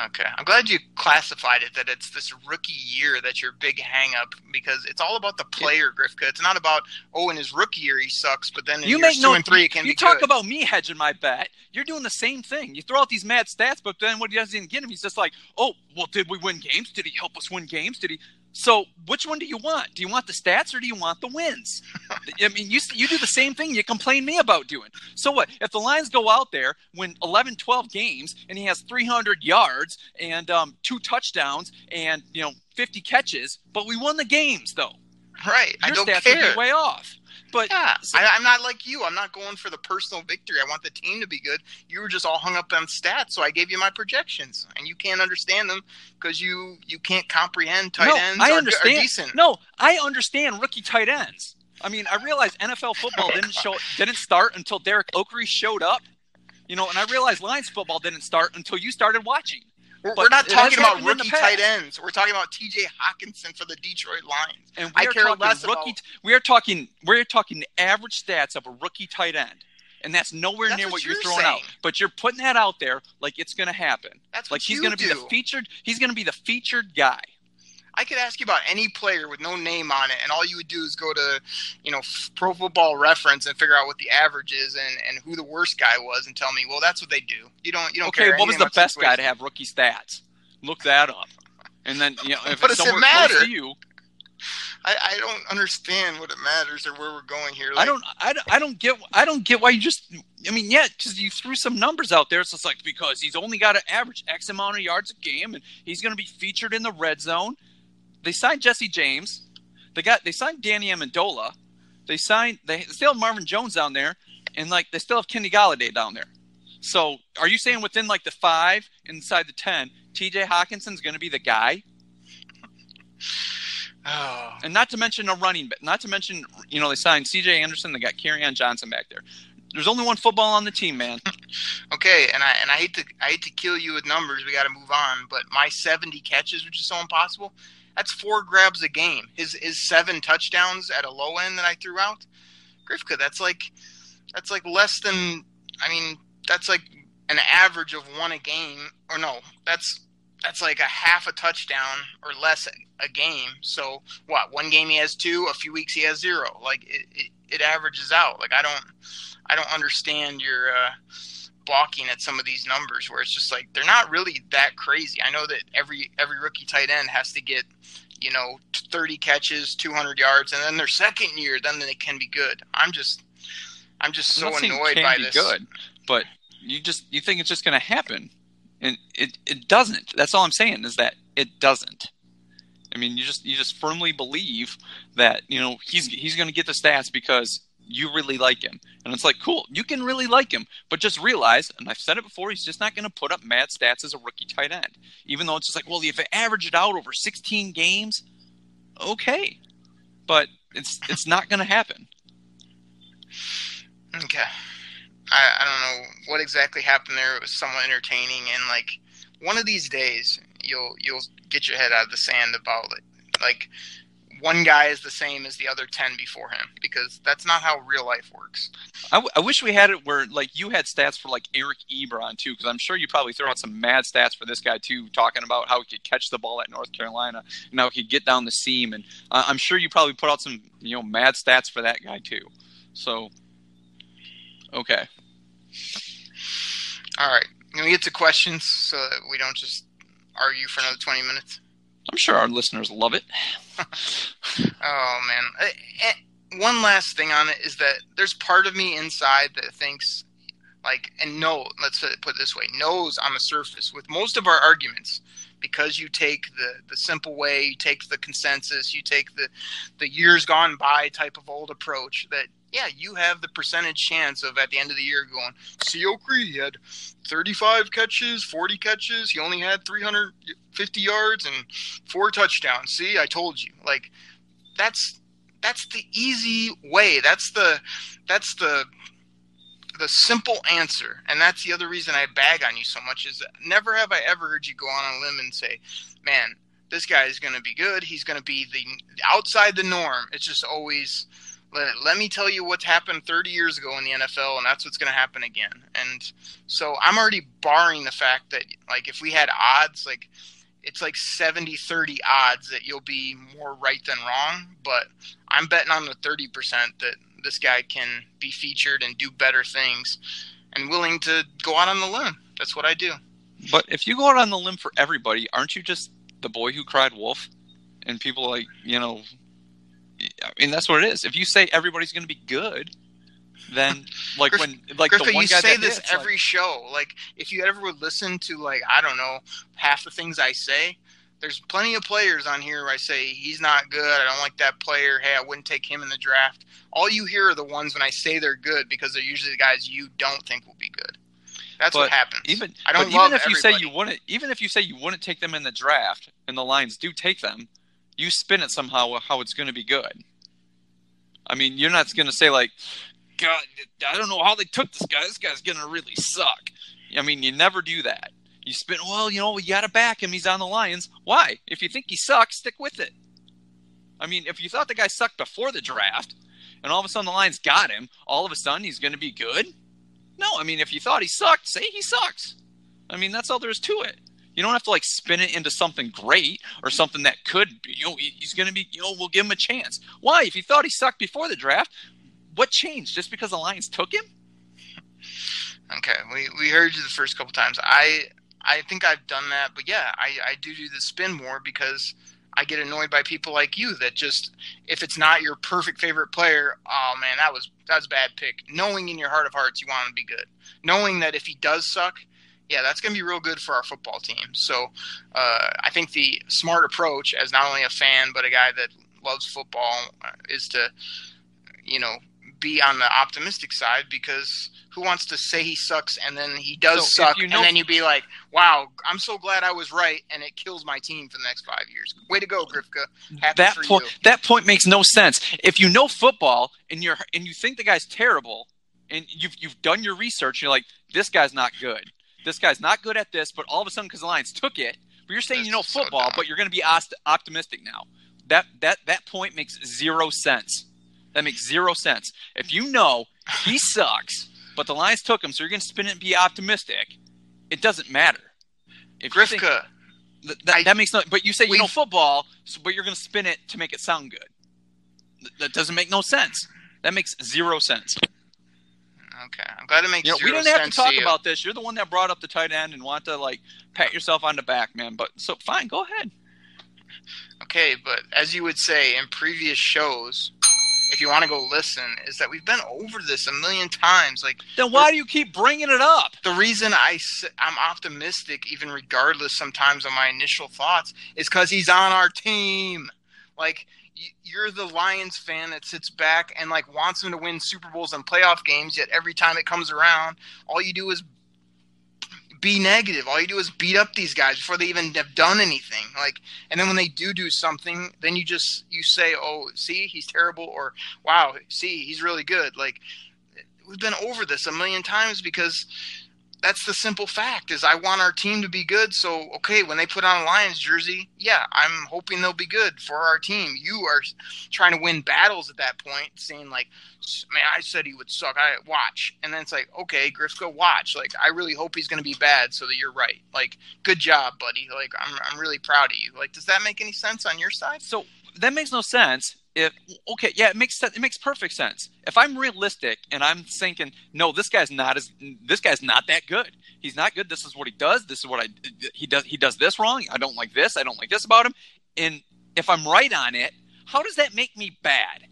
Okay, I'm glad you classified it that it's this rookie year that's your big hang-up because it's all about the player, Grifka. It's not about, oh, in his rookie year he sucks, but then in years two and three it can be good. You talk about me hedging my bet. You're doing the same thing. You throw out these mad stats, but then when he doesn't get him, he's just like, oh, well, did we win games? Did he help us win games? Did he? So which one do you want? Do you want the stats or do you want the wins? I mean, you you do the same thing you complain me about doing. So what? If the Lions go out there, win eleven, twelve games, and he has three hundred yards and um, two touchdowns and, you know, fifty catches, but we won the games, though. Right. Your I don't stats care. Would be way off. But yeah, so, I, I'm not like you. I'm not going for the personal victory. I want the team to be good. You were just all hung up on stats, so I gave you my projections, and you can't understand them because you, you can't comprehend tight no, ends I understand. Are, are decent. No, I understand rookie tight ends. I mean, I realize N F L football oh, didn't show didn't start until Derek Oakery showed up, you know, and I realize Lions football didn't start until you started watching. We're, we're not talking about rookie tight ends. We're talking about T J. Hockenson for the Detroit Lions. And we I care less about t- we are talking we're talking the average stats of a rookie tight end. And that's nowhere that's near what, what you're, you're throwing saying. Out. But you're putting that out there like it's gonna happen. That's like what he's you gonna do. be the featured he's gonna be the featured guy. I could ask you about any player with no name on it, and all you would do is go to, you know, Pro Football Reference and figure out what the average is and, and who the worst guy was, and tell me, well, that's what they do. You don't, you don't okay, care. Okay, what was the best situation. Guy to have rookie stats? Look that up, and then you know if but it's somewhere it close to you. I, I don't understand what it matters or where we're going here. Like, I don't, I, I don't get, I don't get why you just. I mean, yeah, because you threw some numbers out there. So it's like because he's only got an average X amount of yards a game, and he's going to be featured in the red zone. They signed Jesse James. They got, they signed Danny Amendola. They signed, they still have Marvin Jones down there, and like they still have Kenny Golladay down there. So are you saying within like the five inside the ten, T J. Hawkinson's going to be the guy? Oh. And not to mention a running back. Not to mention, you know, they signed C J Anderson. They got Kerryon Johnson back there. There's only one football on the team, man. Okay, and I and I hate to I hate to kill you with numbers. We got to move on. But my seventy catches, which is so impossible, that's four grabs a game. His his seven touchdowns at a low end that I threw out. Grifka, that's like that's like less than. I mean, that's like an average of one a game, or no, that's. That's like a half a touchdown or less a game. So what? One game he has two, a few weeks he has zero. Like it, it, it averages out. Like I don't, I don't understand your uh, balking at some of these numbers where it's just like they're not really that crazy. I know that every every rookie tight end has to get, you know, thirty catches, two hundred yards, and then their second year, then they can be good. I'm just, I'm just so I'm annoyed by this. Good, but you just you think it's just going to happen. And it, it doesn't. That's all I'm saying is that it doesn't. I mean, you just you just firmly believe that, you know, he's he's going to get the stats because you really like him. And it's like, cool, you can really like him. But just realize, and I've said it before, he's just not going to put up mad stats as a rookie tight end. Even though it's just like, well, if I average it out over sixteen games, okay. But it's it's not going to happen. Okay. I, I don't know what exactly happened there. It was somewhat entertaining, and like one of these days, you'll you'll get your head out of the sand about it. Like one guy is the same as the other ten before him, because that's not how real life works. I, w- I wish we had it where like you had stats for like Eric Ebron too, because I'm sure you probably throw out some mad stats for this guy too, talking about how he could catch the ball at North Carolina and how he could get down the seam, and uh, I'm sure you probably put out some you know mad stats for that guy too. So. Okay. All right. Can we get to questions so that we don't just argue for another twenty minutes? I'm sure our listeners love it. Oh, man. And one last thing on it is that there's part of me inside that thinks, like, and no, let's put it this way, knows on the surface with most of our arguments, because you take the, the simple way, you take the consensus, you take the, the years gone by type of old approach that, yeah, you have the percentage chance of at the end of the year going, C O Cree had thirty-five catches, forty catches. He only had three hundred fifty yards and four touchdowns. See, I told you. Like, that's that's the easy way. That's the that's the the simple answer. And that's the other reason I bag on you so much is that never have I ever heard you go on a limb and say, man, this guy is going to be good. He's going to be the outside the norm. It's just always – Let, let me tell you what's happened thirty years ago in the N F L, and that's what's going to happen again. And so I'm already barring the fact that, like, if we had odds, like, it's like seventy thirty odds that you'll be more right than wrong. But I'm betting on the thirty percent that this guy can be featured and do better things and willing to go out on the limb. That's what I do. But if you go out on the limb for everybody, aren't you just the boy who cried wolf? And people, like, you know – I mean, that's what it is. If you say everybody's going to be good, then like Griff, when like Griff, the one you guy say that this hits, every like, show. Like if you ever would listen to like I don't know half the things I say. There's plenty of players on here where I say he's not good. I don't like that player. Hey, I wouldn't take him in the draft. All you hear are the ones when I say they're good because they're usually the guys you don't think will be good. That's but what happens. Even I don't. But love even if everybody. you say you wouldn't, even if you say you wouldn't take them in the draft, and the Lions do take them. You spin it somehow how it's going to be good. I mean, you're not going to say like, God, I don't know how they took this guy. This guy's going to really suck. I mean, you never do that. You spin, well, you know, you got to back him. He's on the Lions. Why? If you think he sucks, stick with it. I mean, if you thought the guy sucked before the draft and all of a sudden the Lions got him, all of a sudden he's going to be good? No, I mean, if you thought he sucked, say he sucks. I mean, that's all there is to it. You don't have to like spin it into something great or something that could be, you know, he's going to be, you know, we'll give him a chance. Why? If you thought he sucked before the draft, what changed? Just because the Lions took him? Okay. We, we heard you the first couple times. I, I think I've done that, but yeah, I, I do do the spin more because I get annoyed by people like you that just, if it's not your perfect favorite player, oh man, that was, that's a bad pick. Knowing in your heart of hearts, you want him to be good. Knowing that if he does suck, yeah, that's going to be real good for our football team. So uh, I think the smart approach as not only a fan, but a guy that loves football is to, you know, be on the optimistic side, because who wants to say he sucks and then he does so suck, you know, and then you'd be like, wow, I'm so glad I was right, and it kills my team for the next five years. Way to go, Grifka. Happy that for point, you. That point makes no sense. If you know football and you're and you think the guy's terrible and you've, you've done your research, you're like, this guy's not good. This guy's not good at this, but all of a sudden, because the Lions took it, but you're saying that's you know football, so but you're going to be optimistic now. That that that point makes zero sense. That makes zero sense. If you know he sucks, but the Lions took him, so you're going to spin it and be optimistic, it doesn't matter. If Grifka, think, th- that, I, that makes no. But you say you know football, so, but you're going to spin it to make it sound good. Th- that doesn't make no sense. That makes zero sense. Okay, I'm glad it makes you know, zero sense. We didn't have to talk to about this. You're the one that brought up the tight end and want to like pat yourself on the back, man. But so fine, go ahead. Okay, but as you would say in previous shows, if you want to go listen, is that we've been over this a million times. Like, then why do you keep bringing it up? The reason I I'm optimistic, even regardless sometimes of my initial thoughts, is because he's on our team. Like, you're the Lions fan that sits back and like wants them to win Super Bowls and playoff games. Yet every time it comes around, all you do is be negative. All you do is beat up these guys before they even have done anything. Like, and then when they do do something, then you just, you say, oh, see, he's terrible, or wow, see, he's really good. Like, we've been over this a million times because that's the simple fact is I want our team to be good. So, okay, when they put on a Lions jersey, yeah, I'm hoping they'll be good for our team. You are trying to win battles at that point, saying like, man, I said he would suck. I watch. And then it's like, okay, Grifka, watch. Like, I really hope he's going to be bad so that you're right. Like, good job, buddy. Like, I'm I'm really proud of you. Like, does that make any sense on your side? So that makes no sense. If, okay, yeah, it makes sense. It makes perfect sense. If I'm realistic and I'm thinking, no, this guy's not as this guy's not that good. He's not good. This is what he does. This is what I he does. He does this wrong. I don't like this. I don't like this about him. And if I'm right on it, how does that make me bad?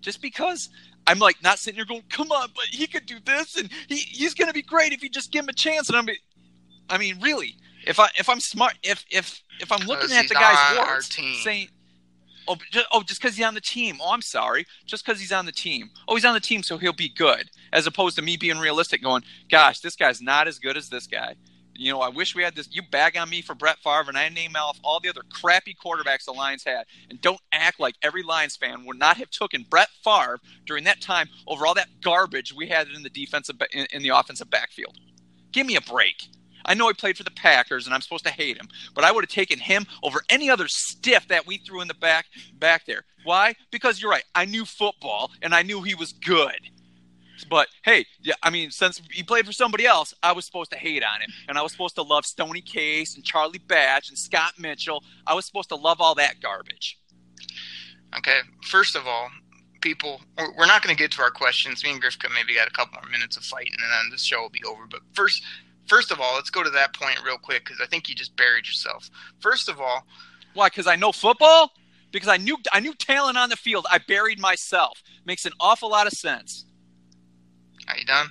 Just because I'm like not sitting here going, come on, but he could do this, and he, he's going to be great if you just give him a chance. And I'm, I mean, really, if I if I'm smart, if if if I'm looking at the guy's words, saying. Oh, just because he's on the team. Oh, I'm sorry. Just because he's on the team. Oh, he's on the team, so he'll be good. As opposed to me being realistic going, gosh, this guy's not as good as this guy. You know, I wish we had this. You bag on me for Brett Favre, and I name off all the other crappy quarterbacks the Lions had. And don't act like every Lions fan would not have taken Brett Favre during that time over all that garbage we had in the defensive in, in the offensive backfield. Give me a break. I know he played for the Packers, and I'm supposed to hate him, but I would have taken him over any other stiff that we threw in the back back there. Why? Because you're right. I knew football, and I knew he was good. But, hey, yeah, I mean, since he played for somebody else, I was supposed to hate on him, and I was supposed to love Stoney Case and Charlie Batch and Scott Mitchell. I was supposed to love all that garbage. Okay, first of all, people, we're not going to get to our questions. Me and Grifka maybe got a couple more minutes of fighting, and then this show will be over. But first – First of all, let's go to that point real quick because I think you just buried yourself. First of all, why? Because I know football? Because I knew I knew talent on the field. I buried myself. Makes an awful lot of sense. Are you done?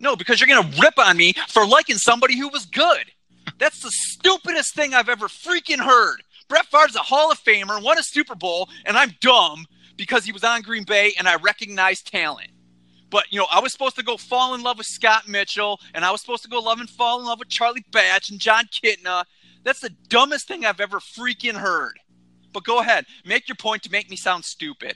No, because you're gonna rip on me for liking somebody who was good. That's the stupidest thing I've ever freaking heard. Brett Favre's a Hall of Famer, won a Super Bowl, and I'm dumb because he was on Green Bay and I recognize talent. But, you know, I was supposed to go fall in love with Scott Mitchell, and I was supposed to go love and fall in love with Charlie Batch and John Kitna. That's the dumbest thing I've ever freaking heard. But go ahead. Make your point to make me sound stupid.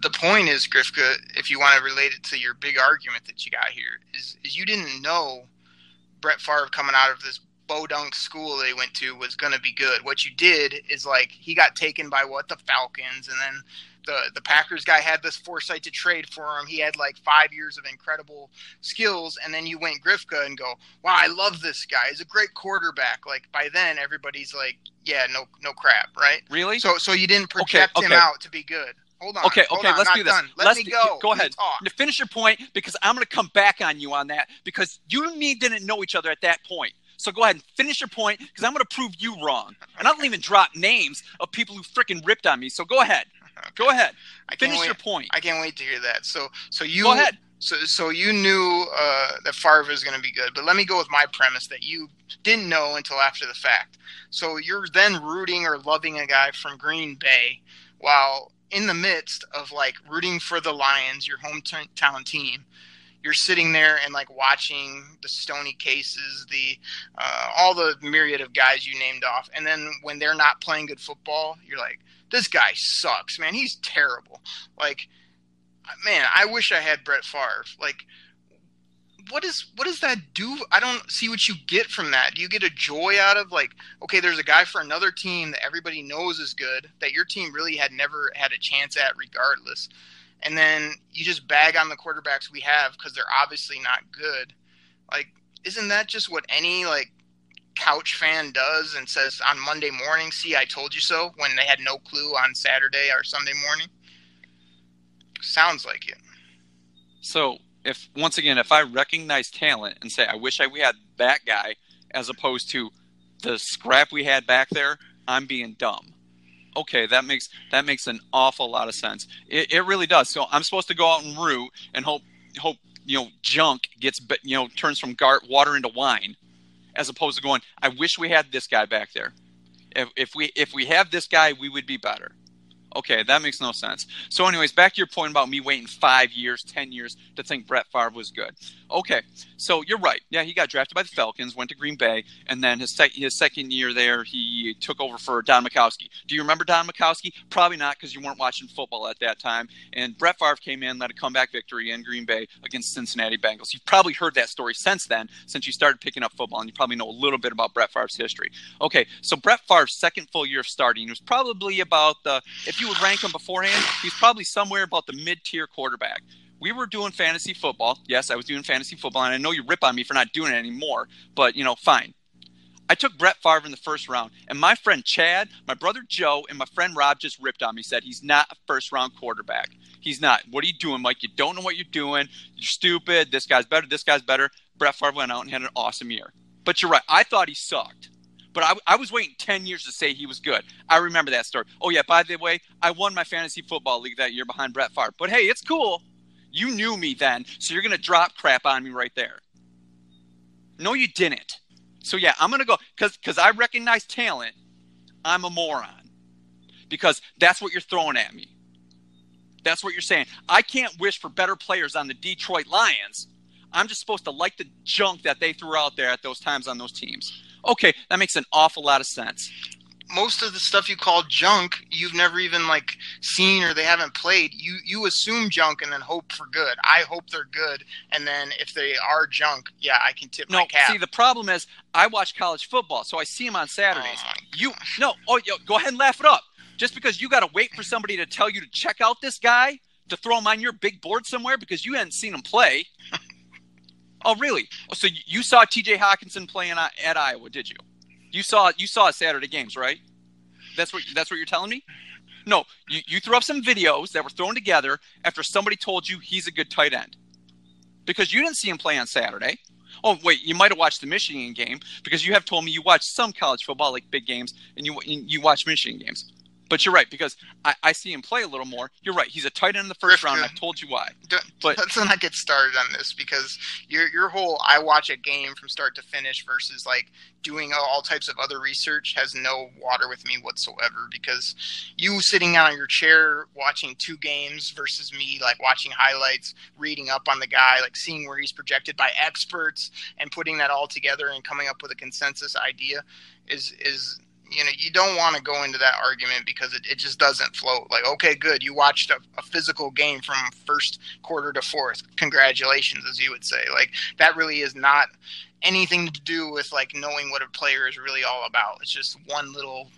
The point is, Grifka, if you want to relate it to your big argument that you got here, is, is you didn't know Brett Favre coming out of this Bodunk school they went to was going to be good. What you did is, like, he got taken by, what, the Falcons, and then the the Packers guy had this foresight to trade for him. He had like five years of incredible skills, and then you went Grifka and go, wow, I love this guy. He's a great quarterback. Like by then, everybody's like, yeah, no, no crap, right? Really? So, so you didn't project okay, okay. him out to be good. Hold on. Okay, hold okay, on, let's do this. Done. Let let's me do, go. Go ahead. To finish your point, because I'm going to come back on you on that, because you and me didn't know each other at that point. So go ahead and finish your point, because I'm going to prove you wrong. And I don't even drop names of people who freaking ripped on me. So go ahead. Okay. Go ahead. I finish your point. I can't wait to hear that. So so you go ahead. So so you knew uh, that Favre is going to be good. But let me go with my premise that you didn't know until after the fact. So you're then rooting or loving a guy from Green Bay while in the midst of, like, rooting for the Lions, your hometown team. You're sitting there and, like, watching the Stoney Cases, the uh, all the myriad of guys you named off. And then when they're not playing good football, you're like, this guy sucks, man. He's terrible. Like, man, I wish I had Brett Favre. Like, what is what does that do? I don't see what you get from that. Do you get a joy out of, like, okay, there's a guy for another team that everybody knows is good, that your team really had never had a chance at regardless, and then you just bag on the quarterbacks we have because they're obviously not good? Like, isn't that just what any, like, couch fan does and says on Monday morning, see, I told you so, when they had no clue on Saturday or Sunday morning? Sounds like it. So if once again, if I recognize talent and say, I wish I we had that guy as opposed to the scrap we had back there, I'm being dumb. Okay, that makes that makes an awful lot of sense. It, it really does. So I'm supposed to go out and root and hope hope you know junk gets you know turns from gar- water into wine, as opposed to going, I wish we had this guy back there. If if we if we have this guy, we would be better. Okay, that makes no sense. So anyways, back to your point about me waiting five years, ten years to think Brett Favre was good. Okay, so you're right. Yeah, he got drafted by the Falcons, went to Green Bay, and then his, sec- his second year there, he took over for Don Majkowski. Do you remember Don Majkowski? Probably not, because you weren't watching football at that time. And Brett Favre came in, led a comeback victory in Green Bay against Cincinnati Bengals. You've probably heard that story since then, since you started picking up football, and you probably know a little bit about Brett Favre's history. Okay, so Brett Favre's second full year of starting was probably about the – if you would rank him beforehand, he's probably somewhere about the mid-tier quarterback. We were doing fantasy football. Yes, I was doing fantasy football, and I know you rip on me for not doing it anymore, but, you know, fine. I took Brett Favre in the first round, and my friend Chad, my brother Joe, and my friend Rob just ripped on me, said he's not a first-round quarterback. He's not. What are you doing, Mike? You don't know what you're doing. You're stupid. This guy's better. This guy's better. Brett Favre went out and had an awesome year. But you're right. I thought he sucked. But I, I was waiting ten years to say he was good. I remember that story. Oh, yeah, by the way, I won my fantasy football league that year behind Brett Favre. But, hey, it's cool. You knew me then, so you're going to drop crap on me right there. No, you didn't. So, yeah, I'm going to go because because I recognize talent. I'm a moron because that's what you're throwing at me. That's what you're saying. I can't wish for better players on the Detroit Lions. I'm just supposed to like the junk that they threw out there at those times on those teams. Okay, that makes an awful lot of sense. Most of the stuff you call junk, you've never even, like, seen or they haven't played. You you assume junk and then hope for good. I hope they're good, and then if they are junk, yeah, I can tip no, my cap. See, the problem is I watch college football, so I see them on Saturdays. Oh, you no, oh, yo, go ahead and laugh it up. Just because you got to wait for somebody to tell you to check out this guy, to throw him on your big board somewhere because you hadn't seen him play. Oh, really? So you saw T J Hockenson playing at Iowa, did you? You saw you saw Saturday games, right? That's what that's what you're telling me? No, you, you threw up some videos that were thrown together after somebody told you he's a good tight end because you didn't see him play on Saturday. Oh, wait, you might have watched the Michigan game because you have told me you watched some college football, like big games, and you you watch Michigan games. But you're right, because I, I see him play a little more. You're right. He's a tight end in the first round. I've told you why. But let's not get started on this because your your whole I watch a game from start to finish versus like doing all types of other research has no water with me whatsoever because you sitting on your chair watching two games versus me like watching highlights, reading up on the guy, like seeing where he's projected by experts and putting that all together and coming up with a consensus idea is is – you know, you don't want to go into that argument because it, it just doesn't float. Like, okay, good. You watched a, a physical game from first quarter to fourth. Congratulations, as you would say. Like, that really is not anything to do with, like, knowing what a player is really all about. It's just one little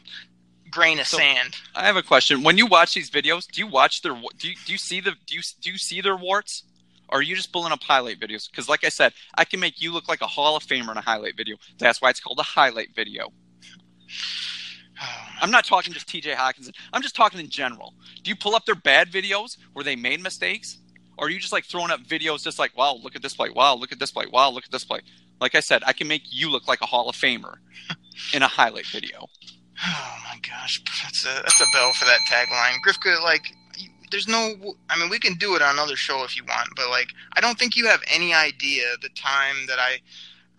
grain of so, sand. I have a question. When you watch these videos, do you watch their do you, do you see the do you do you see their warts? Or are you just pulling up highlight videos? Because like I said, I can make you look like a Hall of Famer in a highlight video. That's why it's called a highlight video. I'm not talking just T J Hockenson. I'm just talking in general. Do you pull up their bad videos where they made mistakes? Or are you just like throwing up videos just like, wow, look at this play. Wow, look at this play. Wow, look at this play. Like I said, I can make you look like a Hall of Famer in a highlight video. Oh, my gosh. That's a, that's a bell for that tagline. Grifka, like, there's no – I mean, we can do it on another show if you want. But, like, I don't think you have any idea the time that I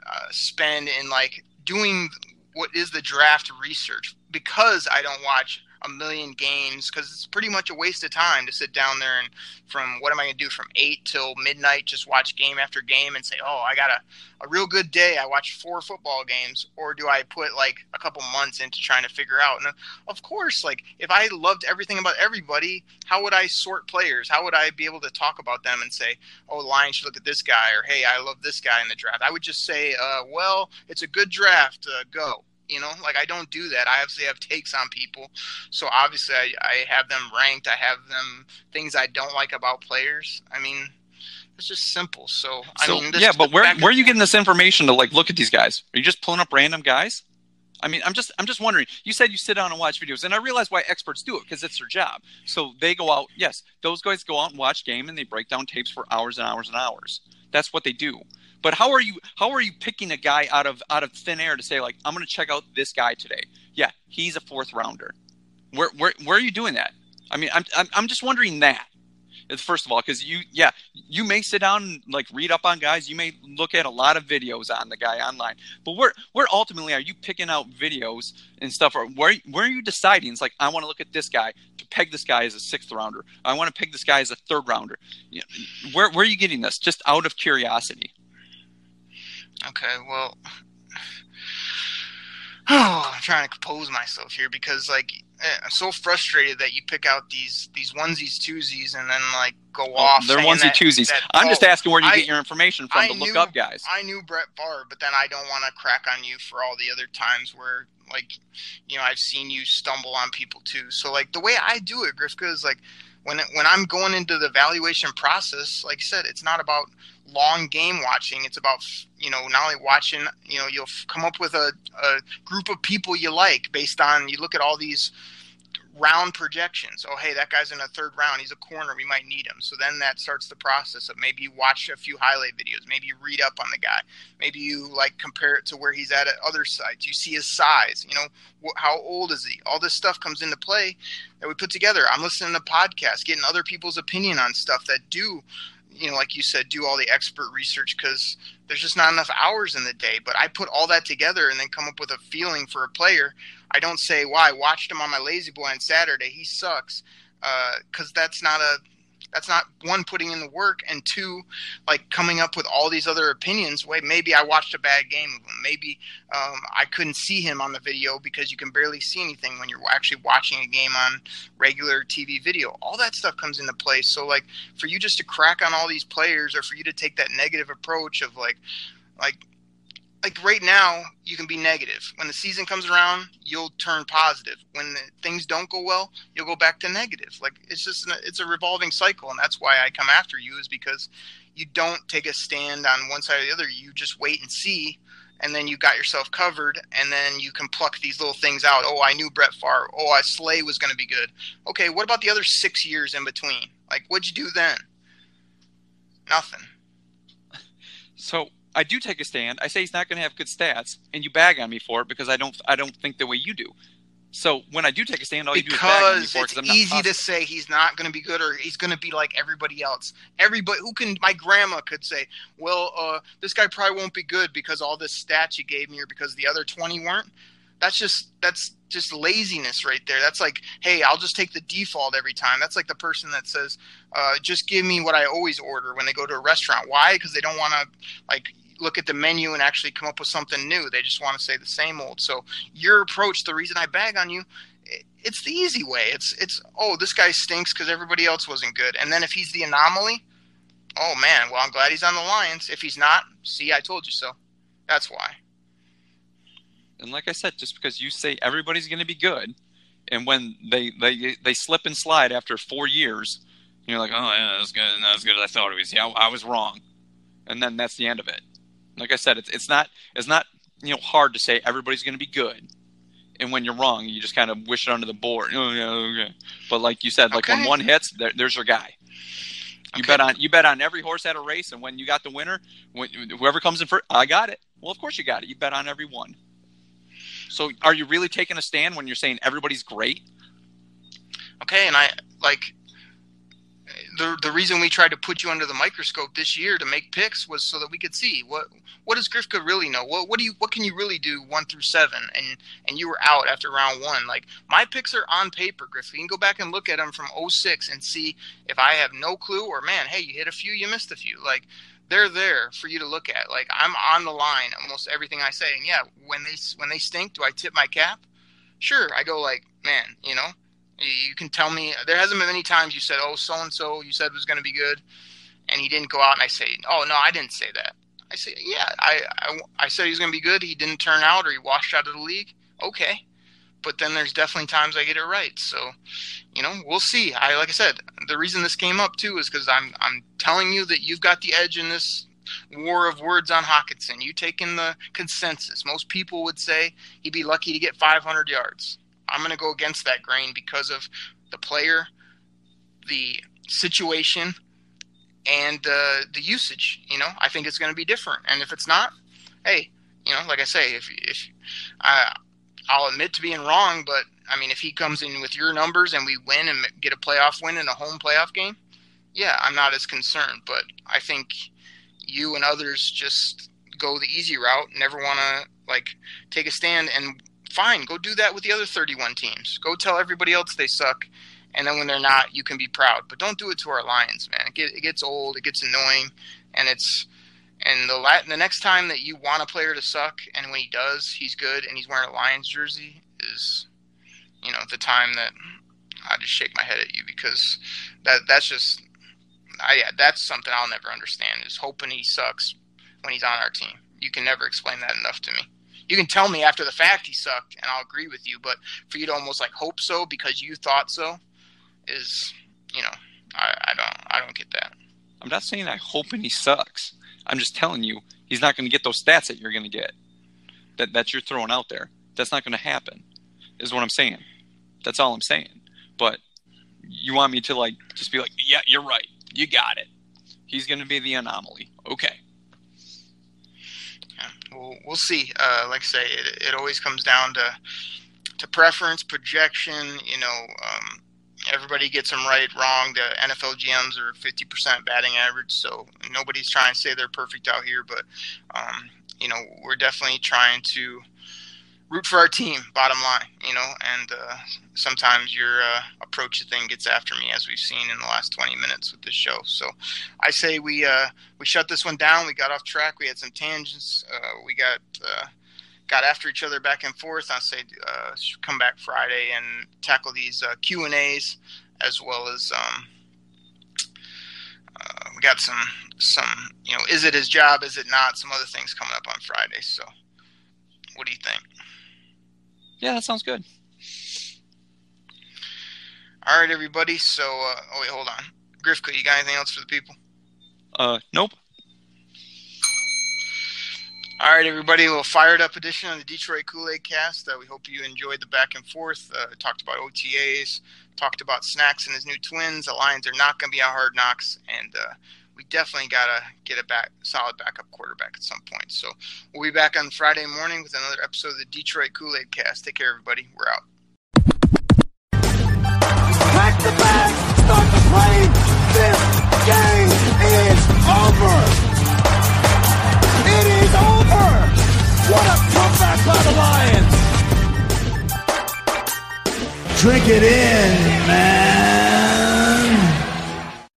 uh, spend in, like, doing what is the draft research because I don't watch – a million games because it's pretty much a waste of time to sit down there and from what am I going to do from eight till midnight, just watch game after game and say, oh, I got a, a real good day. I watched four football games. Or do I put like a couple months into trying to figure out? And of course, like if I loved everything about everybody, how would I sort players? How would I be able to talk about them and say, oh, the Lions should look at this guy or, hey, I love this guy in the draft. I would just say, uh, well, it's a good draft. Uh, go. You know, like I don't do that. I obviously have takes on people. So obviously I, I have them ranked. I have them things I don't like about players. I mean, it's just simple. So, so I mean, this, yeah, but where, where are you getting this information to like, look at these guys? Are you just pulling up random guys? I mean, I'm just, I'm just wondering, you said you sit down and watch videos and I realize why experts do it because it's their job. So they go out. Yes. Those guys go out and watch game and they break down tapes for hours and hours and hours. That's what they do. But how are you how are you picking a guy out of out of thin air to say, like, I'm going to check out this guy today? Yeah, he's a fourth rounder. Where where where are you doing that? I mean, I'm I'm, I'm just wondering that, first of all, because you yeah you may sit down and like read up on guys. You may look at a lot of videos on the guy online. But where where ultimately are you picking out videos and stuff? Or where where are you deciding? It's like, I want to look at this guy to peg this guy as a sixth rounder. I want to peg this guy as a third rounder. You know, where where are you getting this? Just out of curiosity. Okay, well, oh, I'm trying to compose myself here because, like, I'm so frustrated that you pick out these, these onesies, twosies, and then, like, go oh, off. They're onesie that, twosies. That, I'm oh, just asking where you I, get your information from I to knew, look up guys. I knew Brett Favre, but then I don't want to crack on you for all the other times where, like, you know, I've seen you stumble on people, too. So, like, the way I do it, Grifka, is, like, when, it, when I'm going into the evaluation process, like I said, it's not about – long game watching. It's about, you know, not only watching, you know, you'll come up with a, a group of people you like based on, you look at all these round projections. Oh, hey, that guy's in a third round. He's a corner. We might need him. So then that starts the process of maybe you watch a few highlight videos. Maybe you read up on the guy. Maybe you like compare it to where he's at at other sites. You see his size, you know, wh- how old is he? All this stuff comes into play that we put together. I'm listening to podcasts, getting other people's opinion on stuff that do, you know, like you said, do all the expert research because there's just not enough hours in the day. But I put all that together and then come up with a feeling for a player. I don't say, well, I watched him on my Lazy Boy on Saturday. He sucks. Because uh, that's not a – that's not, one, putting in the work, and two, like coming up with all these other opinions. Wait, maybe I watched a bad game of him. Maybe um, I couldn't see him on the video because you can barely see anything when you're actually watching a game on regular T V video. All that stuff comes into play. So, like, for you just to crack on all these players or for you to take that negative approach of, like, like, like right now you can be negative. When the season comes around, you'll turn positive. When the things don't go well, you'll go back to negative. Like it's just an, it's a revolving cycle, and that's why I come after you is because you don't take a stand on one side or the other. You just wait and see, and then you got yourself covered, and then you can pluck these little things out. Oh, I knew Brett Favre. Oh, I Slay was going to be good. Okay, what about the other six years in between? Like what'd you do then? Nothing. So I do take a stand. I say he's not going to have good stats, and you bag on me for it because I don't I don't think the way you do. So when I do take a stand, all you because do is bag on me for it because I'm not Because it's easy to say he's not going to be good or he's going to be like everybody else. Everybody who can – my grandma could say, well, uh, this guy probably won't be good because all this stats you gave me or because the other twenty weren't. That's just that's just laziness right there. That's like, hey, I'll just take the default every time. That's like the person that says, uh, just give me what I always order when they go to a restaurant. Why? Because they don't want to like look at the menu and actually come up with something new. They just want to say the same old. So your approach, the reason I bag on you, it's the easy way. It's it's oh, this guy stinks because everybody else wasn't good. And then if he's the anomaly, oh man, well I'm glad he's on the Lions. If he's not, see, I told you so. That's why. And like I said, just because you say everybody's going to be good, and when they, they they slip and slide after four years, you're like, oh, yeah, that's good, not as good as I thought it was. Yeah, I, I was wrong, and then that's the end of it. Like I said, it's it's not it's not you know hard to say everybody's going to be good, and when you're wrong, you just kind of wish it under the board. Oh, yeah, okay. But like you said, like okay. when one hits, there, there's your guy. You okay. bet on you bet on every horse at a race, and when you got the winner, when, whoever comes in first, I got it. Well, of course you got it. You bet on every one. So are you really taking a stand when you're saying everybody's great? Okay, and I like the the reason we tried to put you under the microscope this year to make picks was so that we could see what what does Grifka really know? What what do you what can you really do one through seven? And and you were out after round one. Like my picks are on paper, Grifka. You can go back and look at them from oh six and see if I have no clue or man, hey, you hit a few, you missed a few. Like they're there for you to look at. Like I'm on the line almost everything I say. And yeah, when they when they stink, do I tip my cap? Sure. I go like, man, you know, you can tell me. There hasn't been many times you said, oh, so-and-so you said was going to be good, and he didn't go out. And I say, oh, no, I didn't say that. I say, yeah, I, I, I said he was going to be good. He didn't turn out or he washed out of the league. Okay. But then there's definitely times I get it right. So, you know, we'll see. I like I said, the reason this came up, too, is because I'm I'm telling you that you've got the edge in this war of words on Hockenson. You take in the consensus. Most people would say he'd be lucky to get five hundred yards. I'm going to go against that grain because of the player, the situation, and uh, the usage. You know, I think it's going to be different. And if it's not, hey, you know, like I say, if if uh, – I'll admit to being wrong, but, I mean, if he comes in with your numbers and we win and get a playoff win in a home playoff game, yeah, I'm not as concerned. But I think you and others just go the easy route, never want to, like, take a stand. And fine, go do that with the other thirty-one teams. Go tell everybody else they suck, and then when they're not, you can be proud. But don't do it to our Lions, man. It, get, it gets old, it gets annoying, and it's – And the la- the next time that you want a player to suck, and when he does, he's good, and he's wearing a Lions jersey, is, you know, the time that I just shake my head at you because that that's just, I, yeah, that's something I'll never understand is hoping he sucks when he's on our team. You can never explain that enough to me. You can tell me after the fact he sucked, and I'll agree with you, but for you to almost like hope so because you thought so is, you know, I, I don't I don't get that. I'm not saying I hoping he sucks. I'm just telling you, he's not going to get those stats that you're going to get, that that you're throwing out there. That's not going to happen, is what I'm saying. That's all I'm saying. But you want me to like just be like, yeah, you're right, you got it. He's going to be the anomaly. Okay. Yeah, well, we'll see. Uh, like I say, it, it always comes down to to preference, projection. You know, um, everybody gets them right, wrong. The N F L G Ms are fifty percent batting average, so nobody's trying to say they're perfect out here. But, um, you know, we're definitely trying to root for our team, bottom line, you know. And uh, sometimes your uh, approach to thing gets after me, as we've seen in the last twenty minutes with this show. So I say we uh, we shut this one down. We got off track. We had some tangents. Uh, we got uh, – got after each other back and forth. I say uh, come back Friday and tackle these uh, Q and A's as well as um, uh, we got some, some, you know, is it his job? Is it not? Some other things coming up on Friday. So what do you think? Yeah, that sounds good. All right, everybody. So, uh, oh, wait, hold on. Grifka, you got anything else for the people? Uh, nope. All right, everybody, a little fired up edition of the Detroit Kool-Aid Cast. Uh, we hope you enjoyed the back and forth. Uh, talked about O T As, talked about Snacks and his new twins. The Lions are not going to be on Hard Knocks, and uh, we definitely got to get a back, solid backup quarterback at some point. So we'll be back on Friday morning with another episode of the Detroit Kool-Aid Cast. Take care, everybody. We're out. Pack the bag, start the plane. This game is over. It is over. What a comeback by the Lions! Drink it in, man!